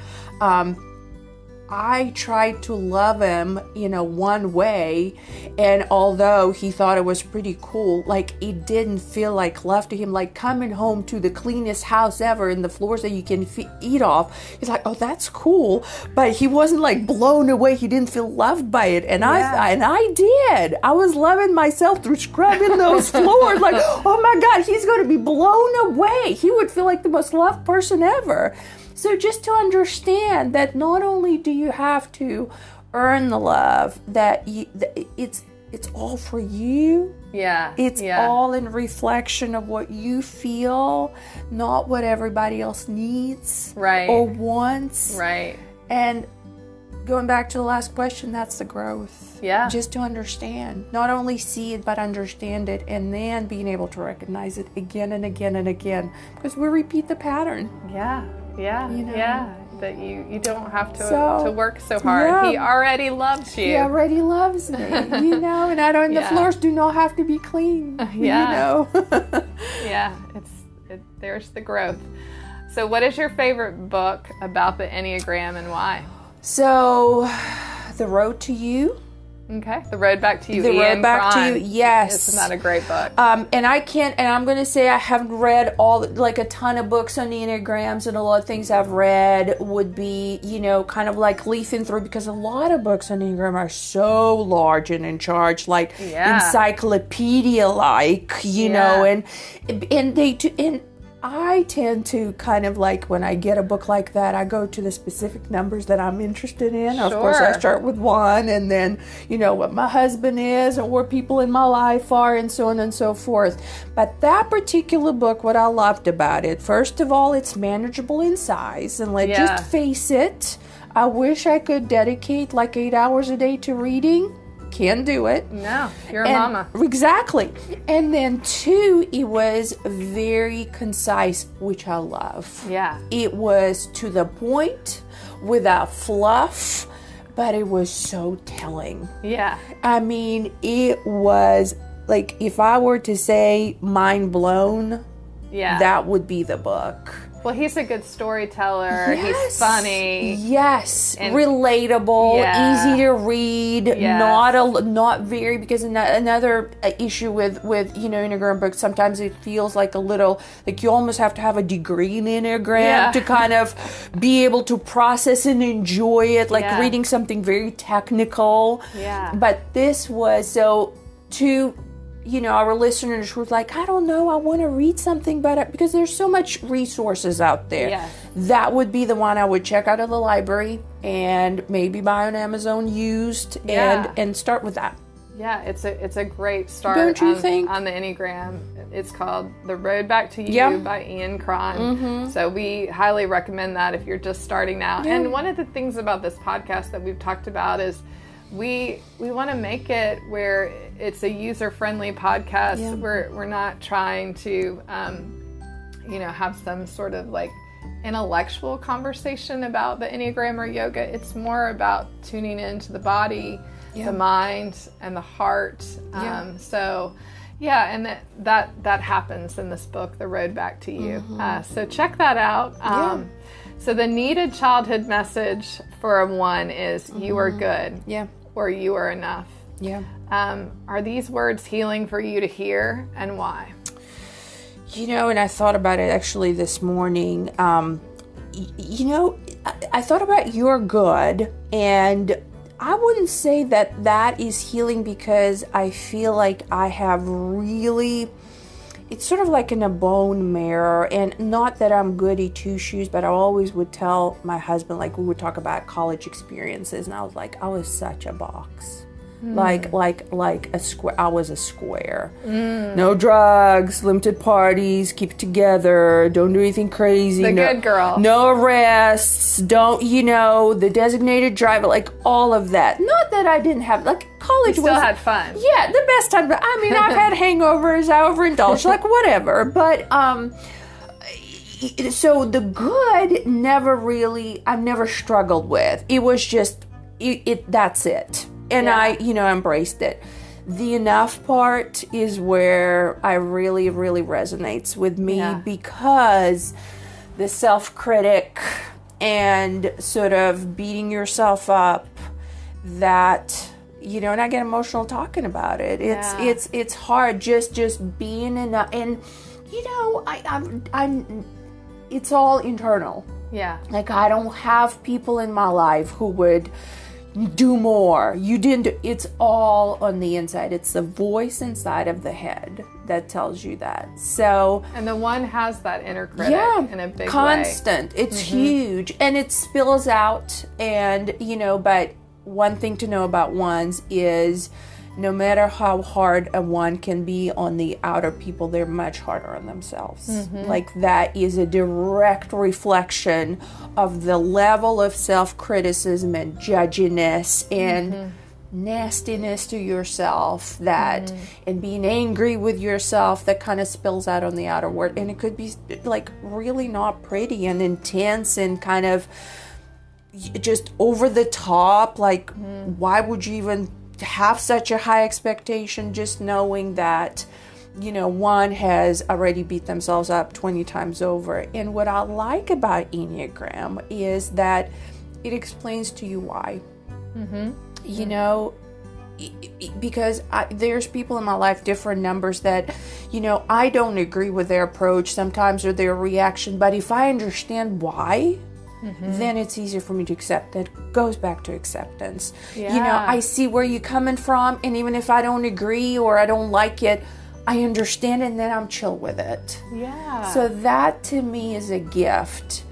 I tried to love him in a one way, and although he thought it was pretty cool, like it didn't feel like love to him. Like coming home to the cleanest house ever and the floors that you can eat off, he's like, oh, that's cool, but he wasn't like blown away. He didn't feel loved by it. And yeah. I did. I was loving myself through scrubbing those floors. Like, oh my God, he's going to be blown away. He would feel like the most loved person ever. So just to understand that not only do you have to earn the love, that it's all for you. Yeah. It's all in reflection of what you feel, not what everybody else needs or wants. Right. And going back to the last question, that's the growth. Yeah. Just to understand, not only see it, but understand it, and then being able to recognize it again and again and again, because we repeat the pattern. Yeah. Yeah, you know? Yeah, that you don't have to work so hard. Yeah. He already loves you. He already loves me, you know, and I don't. The floors do not have to be clean, you know. There's the growth. So what is your favorite book about the Enneagram and why? So, The Road to You. Okay. The Road Back to You. The Ian Road Back Cron. To You. Yes. Isn't that a great book? I'm going to say I haven't read a ton of books on the Enneagrams, and a lot of things I've read would be, you know, kind of like leafing through, because a lot of books on the Enneagram are so large and in charge, like encyclopedia-like, you know, and they do, and I tend to kind of like, when I get a book like that, I go to the specific numbers that I'm interested in. Sure. Of course, I start with 1, and then, you know, what my husband is, or where people in my life are, and so on and so forth. But that particular book, what I loved about it, first of all, it's manageable in size, and let's just face it, I wish I could dedicate like 8 hours a day to reading. Can do it. No, you're a mama. Exactly. And then 2, it was very concise, which I love. Yeah. It was to the point, without fluff, but it was so telling. Yeah. I mean, it was like, if I were to say mind blown, that would be the book. Well, he's a good storyteller. Yes. He's funny. Yes. And relatable. Yeah. Easy to read. Yeah. Because another issue with, you know, Enneagram books, sometimes it feels like a little, like you almost have to have a degree in Enneagram to kind of be able to process and enjoy it, like reading something very technical. Yeah. But this was, so to... You know, our listeners were like, I don't know, I want to read something, but because there's so much resources out there, that would be the one I would check out of the library and maybe buy on Amazon used and start with that. Yeah, it's a great start. Don't you think? On the Enneagram. It's called The Road Back to You by Ian Cron. Mm-hmm. So we highly recommend that if you're just starting out. Yeah. And one of the things about this podcast that we've talked about is we want to make it where it's a user-friendly podcast. Yeah. We're not trying to, you know, have some sort of like intellectual conversation about the Enneagram or yoga. It's more about tuning into the body, the mind, and the heart. And that happens in this book, The Road Back to You. Mm-hmm. So check that out. So the needed childhood message for a 1 is you are good. Yeah. Or you are enough. Yeah. Are these words healing for you to hear, and why? You know, and I thought about it actually this morning. You know, I thought about you're good, and I wouldn't say that is healing, because I feel like I have really... It's sort of like in a bone mirror, and not that I'm goody two-shoes, but I always would tell my husband, like, we would talk about college experiences, and I was like, I was such a box. Mm. Like a square. I was a square. Mm. No drugs, limited parties, keep it together, don't do anything crazy. Good girl. No arrests, don't, you know, the designated driver, like all of that. Not that I didn't have, like, college was... You still had fun. Yeah, the best time. I mean, I've had hangovers, I overindulged, like whatever. But, so the good I've never struggled with. It was just, that's it. And I, you know, embraced it. The enough part is where I really, really resonates with me because the self-critic and sort of beating yourself up that you don't get emotional talking about it. It's hard just being enough, and I'm it's all internal. Yeah. Like, I don't have people in my life who would do more. You didn't do, it's all on the inside. It's the voice inside of the head that tells you that. So, and the one has that inner critic in a big constant way. It's huge, and it spills out. And but one thing to know about ones is no matter how hard a one can be on the outer people, they're much harder on themselves. Like, that is a direct reflection of the level of self-criticism and judginess and nastiness to yourself, that and being angry with yourself, that kind of spills out on the outer world. And it could be like really not pretty and intense and kind of just over the top. Like, why would you even have such a high expectation? Just knowing that one has already beat themselves up 20 times over. And what I like about Enneagram is that it explains to you why. Because there's people in my life, different numbers, that I don't agree with their approach sometimes or their reaction, but if I understand why, then it's easier for me to accept. That goes back to acceptance. I see where you're coming from, and even if I don't agree or I don't like it, I understand, and then I'm chill with it. So that to me is a gift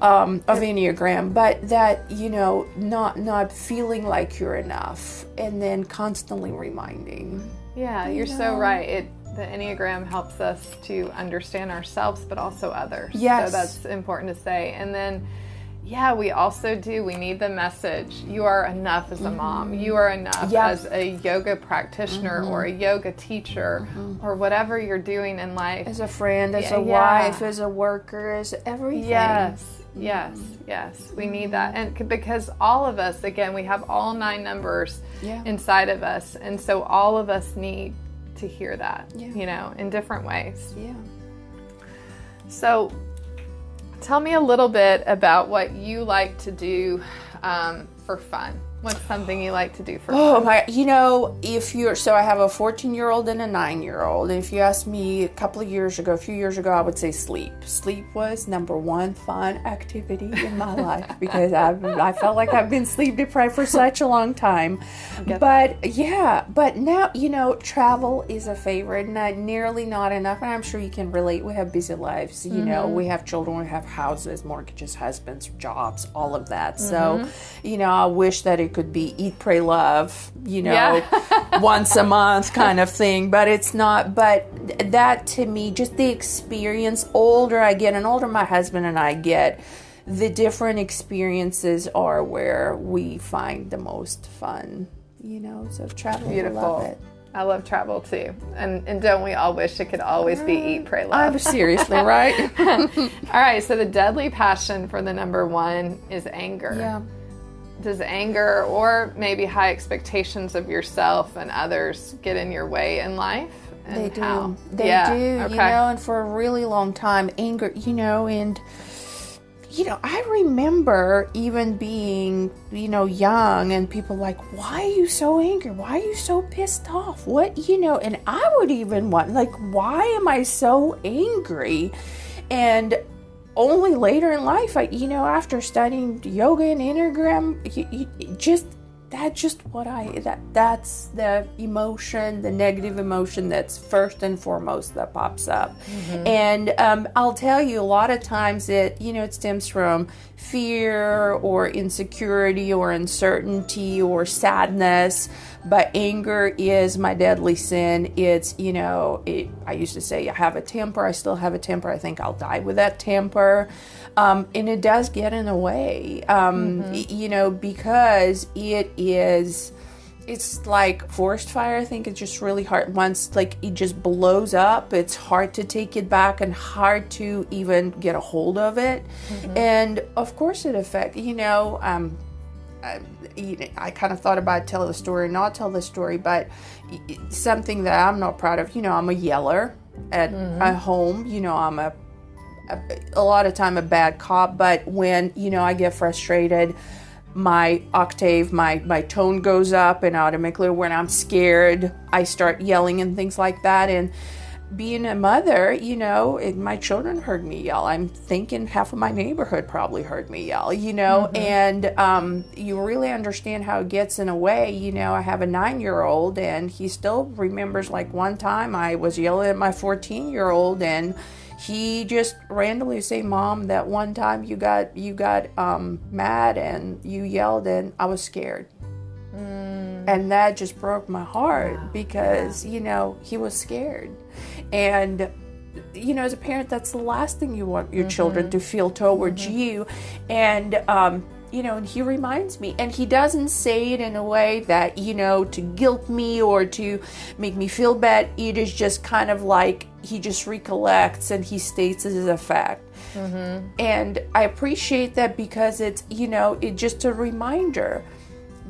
of Enneagram. But that, not feeling like you're enough, and then constantly reminding. You're so right. The Enneagram helps us to understand ourselves, but also others. Yes. So that's important to say. And then, we also do. We need the message. You are enough as a mom. You are enough as a yoga practitioner or a yoga teacher or whatever you're doing in life. As a friend, as a wife, as a worker, as everything. Yes. We need that. And because all of us, again, we have all 9 numbers inside of us. And so all of us need to hear that, in different ways. So tell me a little bit about what you like to do for fun. What's something you like to do for fun? I have a 14-year-old and a 9-year-old. If you asked me a few years ago, I would say sleep. Sleep was number one fun activity in my life, because I felt like I've been sleep deprived for such a long time. But now, travel is a favorite, not enough. And I'm sure you can relate. We have busy lives, we have children, we have houses, mortgages, husbands, jobs, all of that. So, I wish that it could be eat, pray, love, once a month kind of thing, but it's not. But that to me, just the experience, older my husband and I get, the different experiences are where we find the most fun, so travel, beautiful. I love it. I love travel too. And don't we all wish it could always be eat, pray, love? Seriously, right? All right, so the deadly passion for the number one is anger. Does anger or maybe high expectations of yourself and others get in your way in life? And they do. How? They do, okay. And for a really long time, anger, I remember even being, young, and people like, why are you so angry? Why are you so pissed off? What, and I would even why am I so angry? And only later in life, after studying yoga and Enneagram, that's the emotion, the negative emotion that's first and foremost that pops up. And I'll tell you, a lot of times it stems from fear or insecurity or uncertainty or sadness. But anger is my deadly sin. It's, I used to say I have a temper. I still have a temper. I think I'll die with that temper. And it does get in the way, because it's like forest fire. I think it's just really hard. Once it just blows up, it's hard to take it back and hard to even get a hold of it. And of course it affects, I kind of thought about not tell the story, but something that I'm not proud of, I'm a yeller at home, I'm a a lot of time a bad cop, but when, you know, I get frustrated, my octave, my tone goes up, and automatically when I'm scared, I start yelling and things like that. And being a mother, you know, my children heard me yell. I'm thinking half of my neighborhood probably heard me yell, you know, mm-hmm. and you really understand how it gets in a way. You know, I have a 9-year-old, and he still remembers, like, one time I was yelling at my 14-year-old, and he just randomly say, "Mom, that one time you got mad and you yelled, and I was scared." Mm. And that just broke my heart, wow. because, yeah. you know, he was scared. And, you know, as a parent, that's the last thing you want your mm-hmm. children to feel towards mm-hmm. you. And, you know, and he reminds me, and he doesn't say it in a way that, you know, to guilt me or to make me feel bad. It is just kind of like he just recollects and he states it as a fact. Mm-hmm. And I appreciate that, because it's, you know, it's just a reminder.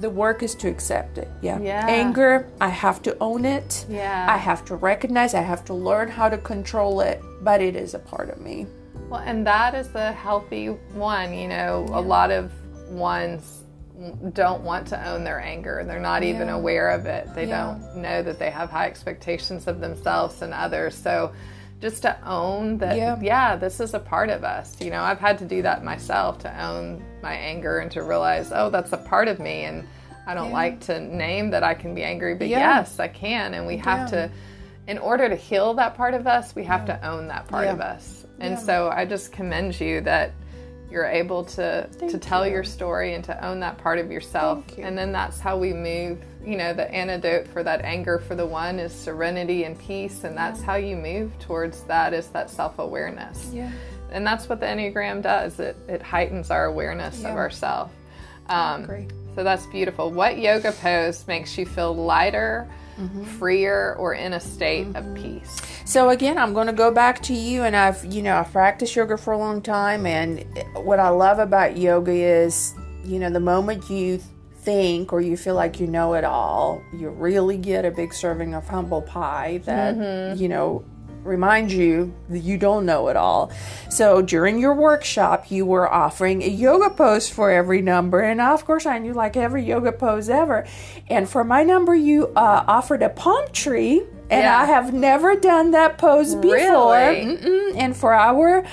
The work is to accept it. Yeah. yeah. Anger, I have to own it. Yeah. I have to recognize, I have to learn how to control it, but it is a part of me. Well, and that is the healthy one. You know, yeah. a lot of ones don't want to own their anger. They're not yeah. even aware of it. They yeah. don't know that they have high expectations of themselves and others. So just to own that, yeah. yeah, this is a part of us. You know, I've had to do that myself, to own my anger and to realize, oh, that's a part of me, and I don't yeah. like to name that I can be angry, but yeah. yes, I can. And we have yeah. to, in order to heal that part of us, we have yeah. to own that part yeah. of us. And yeah. so I just commend you that you're able to tell your story and to own that part of yourself. And then that's how we move. You know, the antidote for that anger for the one is serenity and peace, and that's yeah. how you move towards that, is that self-awareness. Yeah. And that's what the Enneagram does. It heightens our awareness yeah. of ourself. So that's beautiful. What yoga pose makes you feel lighter, mm-hmm. freer, or in a state mm-hmm. of peace? So again, I'm going to go back to you, and I've practiced yoga for a long time, and what I love about yoga is, you know, the moment you think or you feel like you know it all, you really get a big serving of humble pie that, mm-hmm. you know, remind you that you don't know it all. So during your workshop, you were offering a yoga pose for every number, and of course I knew, like, every yoga pose ever. And for my number, you offered a palm tree, and yeah. I have never done that pose before. Really? Mm-mm. And for our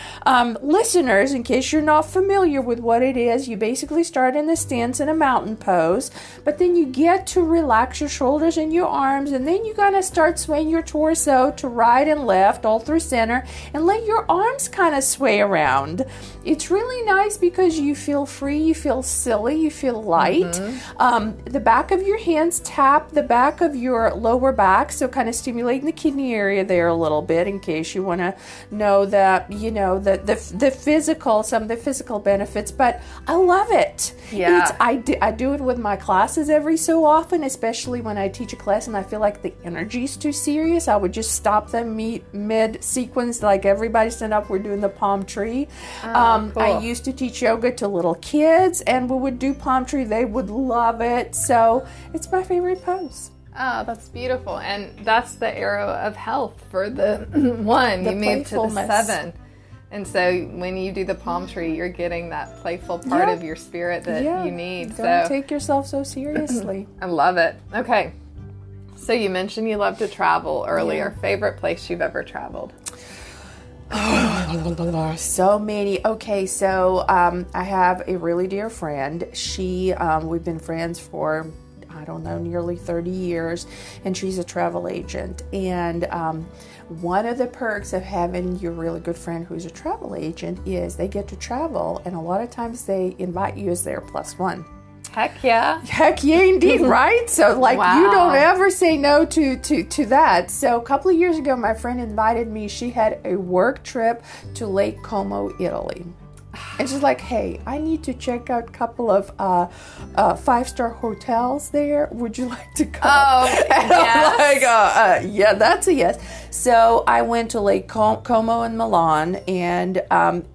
listeners, in case you're not familiar with what it is, you basically start in the stance in a mountain pose, but then you get to relax your shoulders and your arms, and then you kind of start swaying your torso to right and left, all through center, and let your arms kind of sway around. It's really nice because you feel free, you feel silly, you feel light. Mm-hmm. The back of your hands tap the back of your lower back, so kind of stimulating the kidney area there a little bit, in case you want to know that, you know, the physical benefits. But I love it. Yeah. I do it with my classes every so often, especially when I teach a class and I feel like the energy's too serious. I would just stop them mid-sequence, like, everybody stand up, we're doing the palm tree. Cool. I used to teach yoga to little kids, and we would do palm tree. They would love it. So it's my favorite pose. Oh, that's beautiful. And that's the arrow of health for the one. You move to the 7. And so when you do the palm tree, you're getting that playful part yeah. of your spirit that yeah. you need. Don't take yourself so seriously. I love it. Okay. So you mentioned you love to travel earlier. Yeah. Favorite place you've ever traveled? Oh, so many. Okay, so I have a really dear friend. She, we've been friends for, I don't know, nearly 30 years, and she's a travel agent. And one of the perks of having your really good friend who's a travel agent is they get to travel, and a lot of times they invite you as their plus one. Heck yeah. Heck yeah, indeed, right? So, like, wow. you don't ever say no to that. So a couple of years ago, my friend invited me. She had a work trip to Lake Como, Italy. And she's like, "Hey, I need to check out a couple of 5-star hotels there. Would you like to come?" Oh, yes. I'm like, yeah, that's a yes. So I went to Lake Como in Milan, and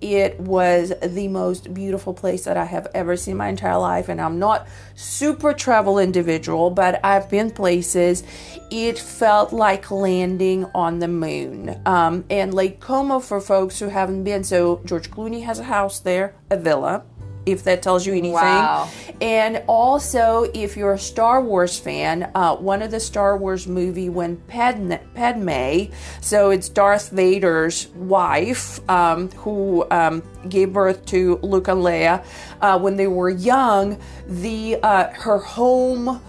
it was the most beautiful place that I have ever seen in my entire life. And I'm not super travel individual, but I've been places. It felt like landing on the moon. And Lake Como, for folks who haven't been, so George Clooney has a house there, a villa, if that tells you anything. Wow. And also, if you're a Star Wars fan, one of the Star Wars movie when Padme, so it's Darth Vader's wife, who gave birth to Luke and Leia, when they were young, her home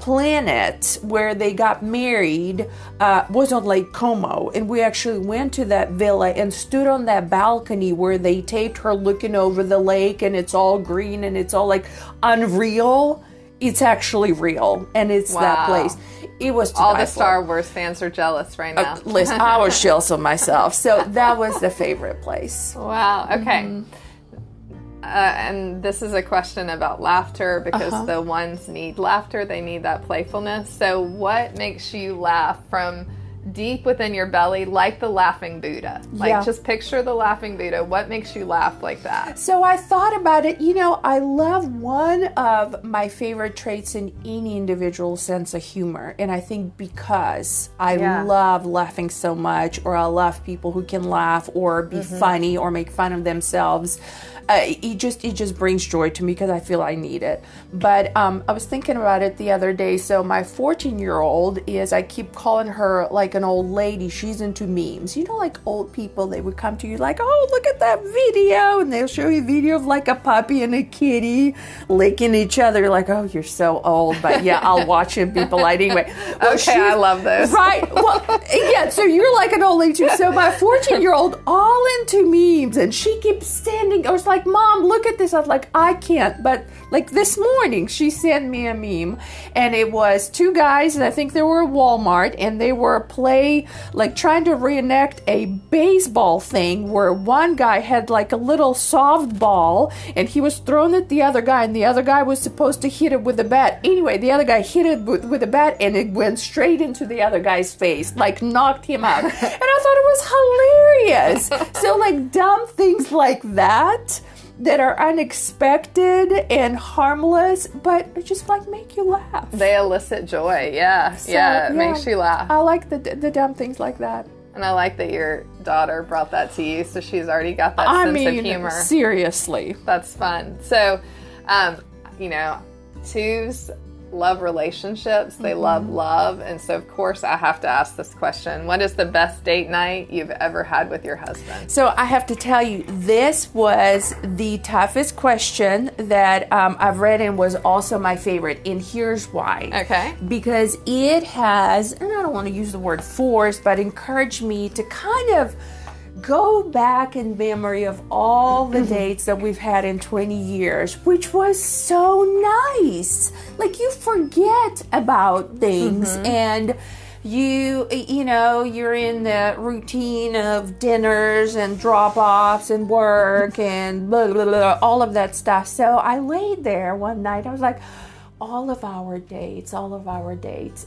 planet where they got married was on Lake Como, and we actually went to that villa and stood on that balcony where they taped her looking over the lake, and it's all green and it's all like unreal. It's actually real, and it's wow. That place. It was to all the Star Wars fans are jealous right now. Listen, I was jealous of myself, so that was the favorite place. Wow. Okay. Mm-hmm. And this is a question about laughter, because the ones need laughter. They need that playfulness. So what makes you laugh from deep within your belly, like the laughing Buddha? Like, just picture the laughing Buddha. What makes you laugh like that? So I thought about it. You know, I love one of my favorite traits in any individual sense of humor. And I think because I love laughing so much, or I love people who can laugh or be funny or make fun of themselves. It just brings joy to me because I feel I need it. But I was thinking about it the other day. So my 14-year-old is, I keep calling her like an old lady. She's into memes. You know, like old people, they would come to you like, oh, look at that video. And they'll show you a video of like a puppy and a kitty licking each other. You're like, oh, you're so old. But yeah, I'll watch it and be polite anyway. Well, okay, I love this. Right. Well, yeah, so you're like an old lady too. So my 14-year-old, all into memes. And she keeps standing. I was like, Mom, look at this. I was like, I can't. But like this morning, she sent me a meme, and it was two guys, and I think they were at Walmart, and they were trying to reenact a baseball thing where one guy had like a little softball, and he was thrown at the other guy, and the other guy was supposed to hit it with a bat. Anyway, the other guy hit it with a bat, and it went straight into the other guy's face, like knocked him out. And I thought it was hilarious. So like dumb things like that are unexpected and harmless, but just like make you laugh. They elicit joy. Yeah. So, yeah, it makes you laugh. I like the dumb things like that. And I like that your daughter brought that to you, so she's already got that sense of humor. Seriously. That's fun. So, you know, twos love relationships. They love love. And so, of course, I have to ask this question. What is the best date night you've ever had with your husband? So I have to tell you, this was the toughest question that I've read, and was also my favorite. And here's why. Okay. Because it has, and I don't want to use the word force, but encouraged me to kind of go back in memory of all the dates that we've had in 20 years, which was so nice. Like, you forget about things, and you know, you're in the routine of dinners and drop-offs and work and blah, blah, blah, all of that stuff. So I laid there one night. I was like, all of our dates.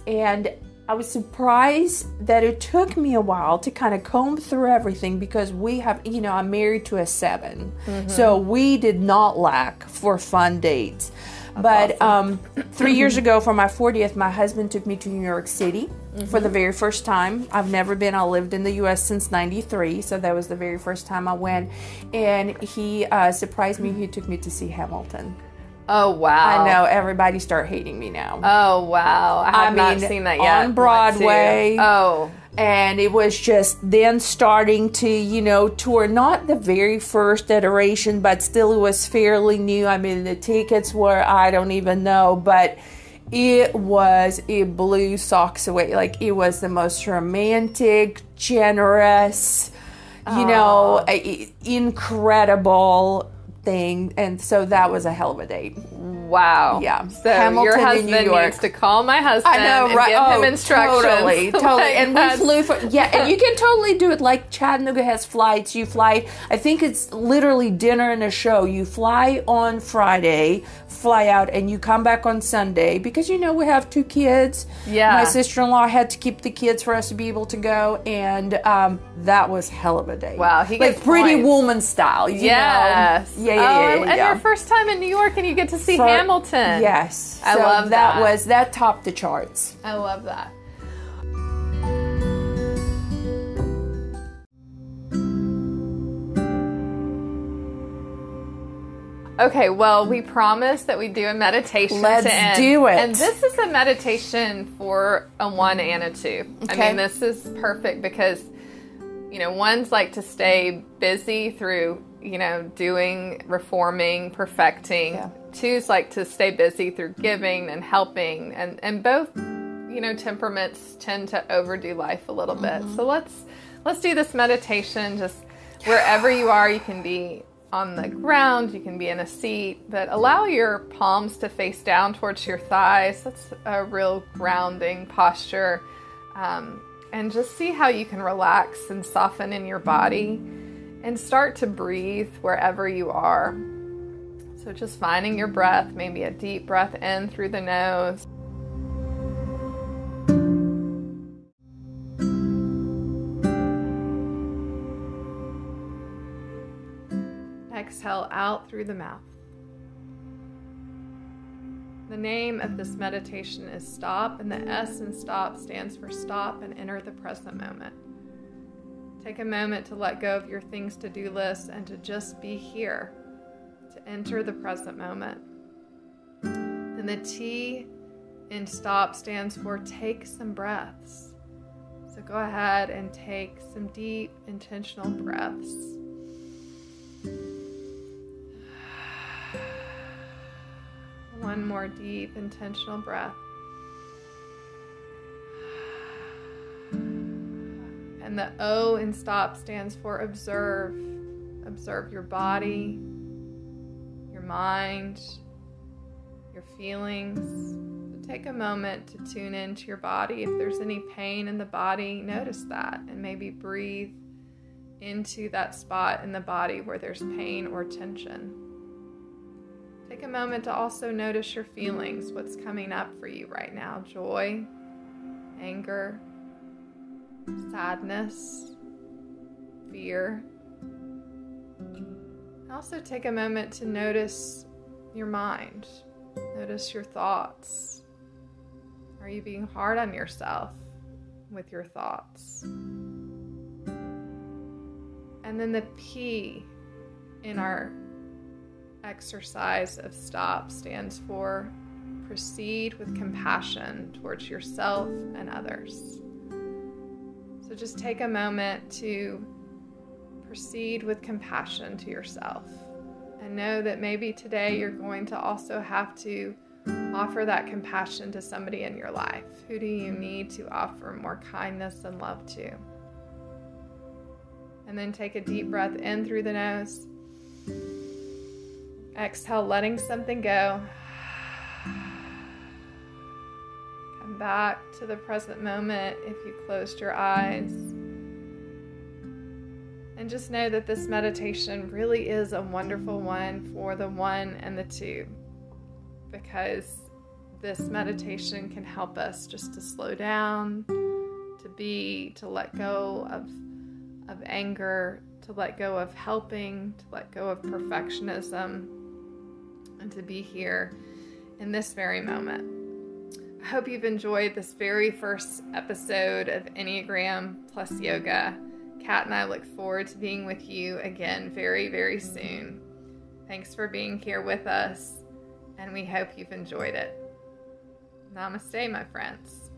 And I was surprised that it took me a while to kind of comb through everything, because we have, you know, I'm married to a 7. So we did not lack for fun dates. That's awesome. 3 years ago for my 40th, my husband took me to New York City for the very first time. I've never been. I lived in the U.S. since 93. So that was the very first time I went. And he surprised me. He took me to see Hamilton. Oh, wow. I know. Everybody start hating me now. Oh, wow. I have not seen that yet. On Broadway. Oh. And it was just then starting to, you know, tour. Not the very first iteration, but still it was fairly new. I mean, the tickets were, I don't even know. But it blew socks away. Like, it was the most romantic, generous, you know, incredible thing. And so that was a hell of a date. Wow. Yeah. So Hamilton, your husband needs to call my husband. I know, right? And give him instructions. Totally, totally. Like, and we flew for, yeah, and you can totally do it. Like Chattanooga has flights. You fly, I think it's literally dinner and a show. You fly on Friday, fly out, and you come back on Sunday because, you know, we have two kids. Yeah. My sister-in-law had to keep the kids for us to be able to go, and that was hell of a day. Wow. He gets like Pretty Woman style. Yes. You know? Yeah. And your first time in New York and you get to see Hamilton. Yes. I love that. That topped the charts. I love that. Okay, well, we promised that we do a meditation to end. Let's do it. And this is a meditation for a 1 and a 2. Okay. I mean, this is perfect because, you know, 1s like to stay busy through, you know, doing, reforming, perfecting. Yeah. 2s like to stay busy through giving and helping. And both, you know, temperaments tend to overdo life a little bit. So let's do this meditation. Just wherever you are, you can be on the ground, you can be in a seat, but allow your palms to face down towards your thighs. That's a real grounding posture. And just see how you can relax and soften in your body and start to breathe wherever you are. So just finding your breath, maybe a deep breath in through the nose. Exhale out through the mouth. The name of this meditation is Stop, and the S in Stop stands for stop and enter the present moment. Take a moment to let go of your things to do list and to just be here, to enter the present moment. And the T in Stop stands for take some breaths. So go ahead and take some deep, intentional breaths. One more deep, intentional breath. And the O in Stop stands for observe. Observe your body, your mind, your feelings. So take a moment to tune into your body. If there's any pain in the body, notice that and maybe breathe into that spot in the body where there's pain or tension. Take a moment to also notice your feelings, what's coming up for you right now. Joy, anger, sadness, fear. Also take a moment to notice your mind. Notice your thoughts. Are you being hard on yourself with your thoughts? And then the P in our exercise of Stop stands for proceed with compassion towards yourself and others. So just take a moment to proceed with compassion to yourself and know that maybe today you're going to also have to offer that compassion to somebody in your life. Who do you need to offer more kindness and love to? And then take a deep breath in through the nose. Exhale, letting something go. Come back to the present moment if you closed your eyes. And just know that this meditation really is a wonderful one for the 1 and the 2, because this meditation can help us just to slow down, to be, to let go of anger, to let go of helping, to let go of perfectionism, and to be here in this very moment. I hope you've enjoyed this very first episode of Enneagram Plus Yoga. Kat and I look forward to being with you again very, very soon. Thanks for being here with us, and we hope you've enjoyed it. Namaste, my friends.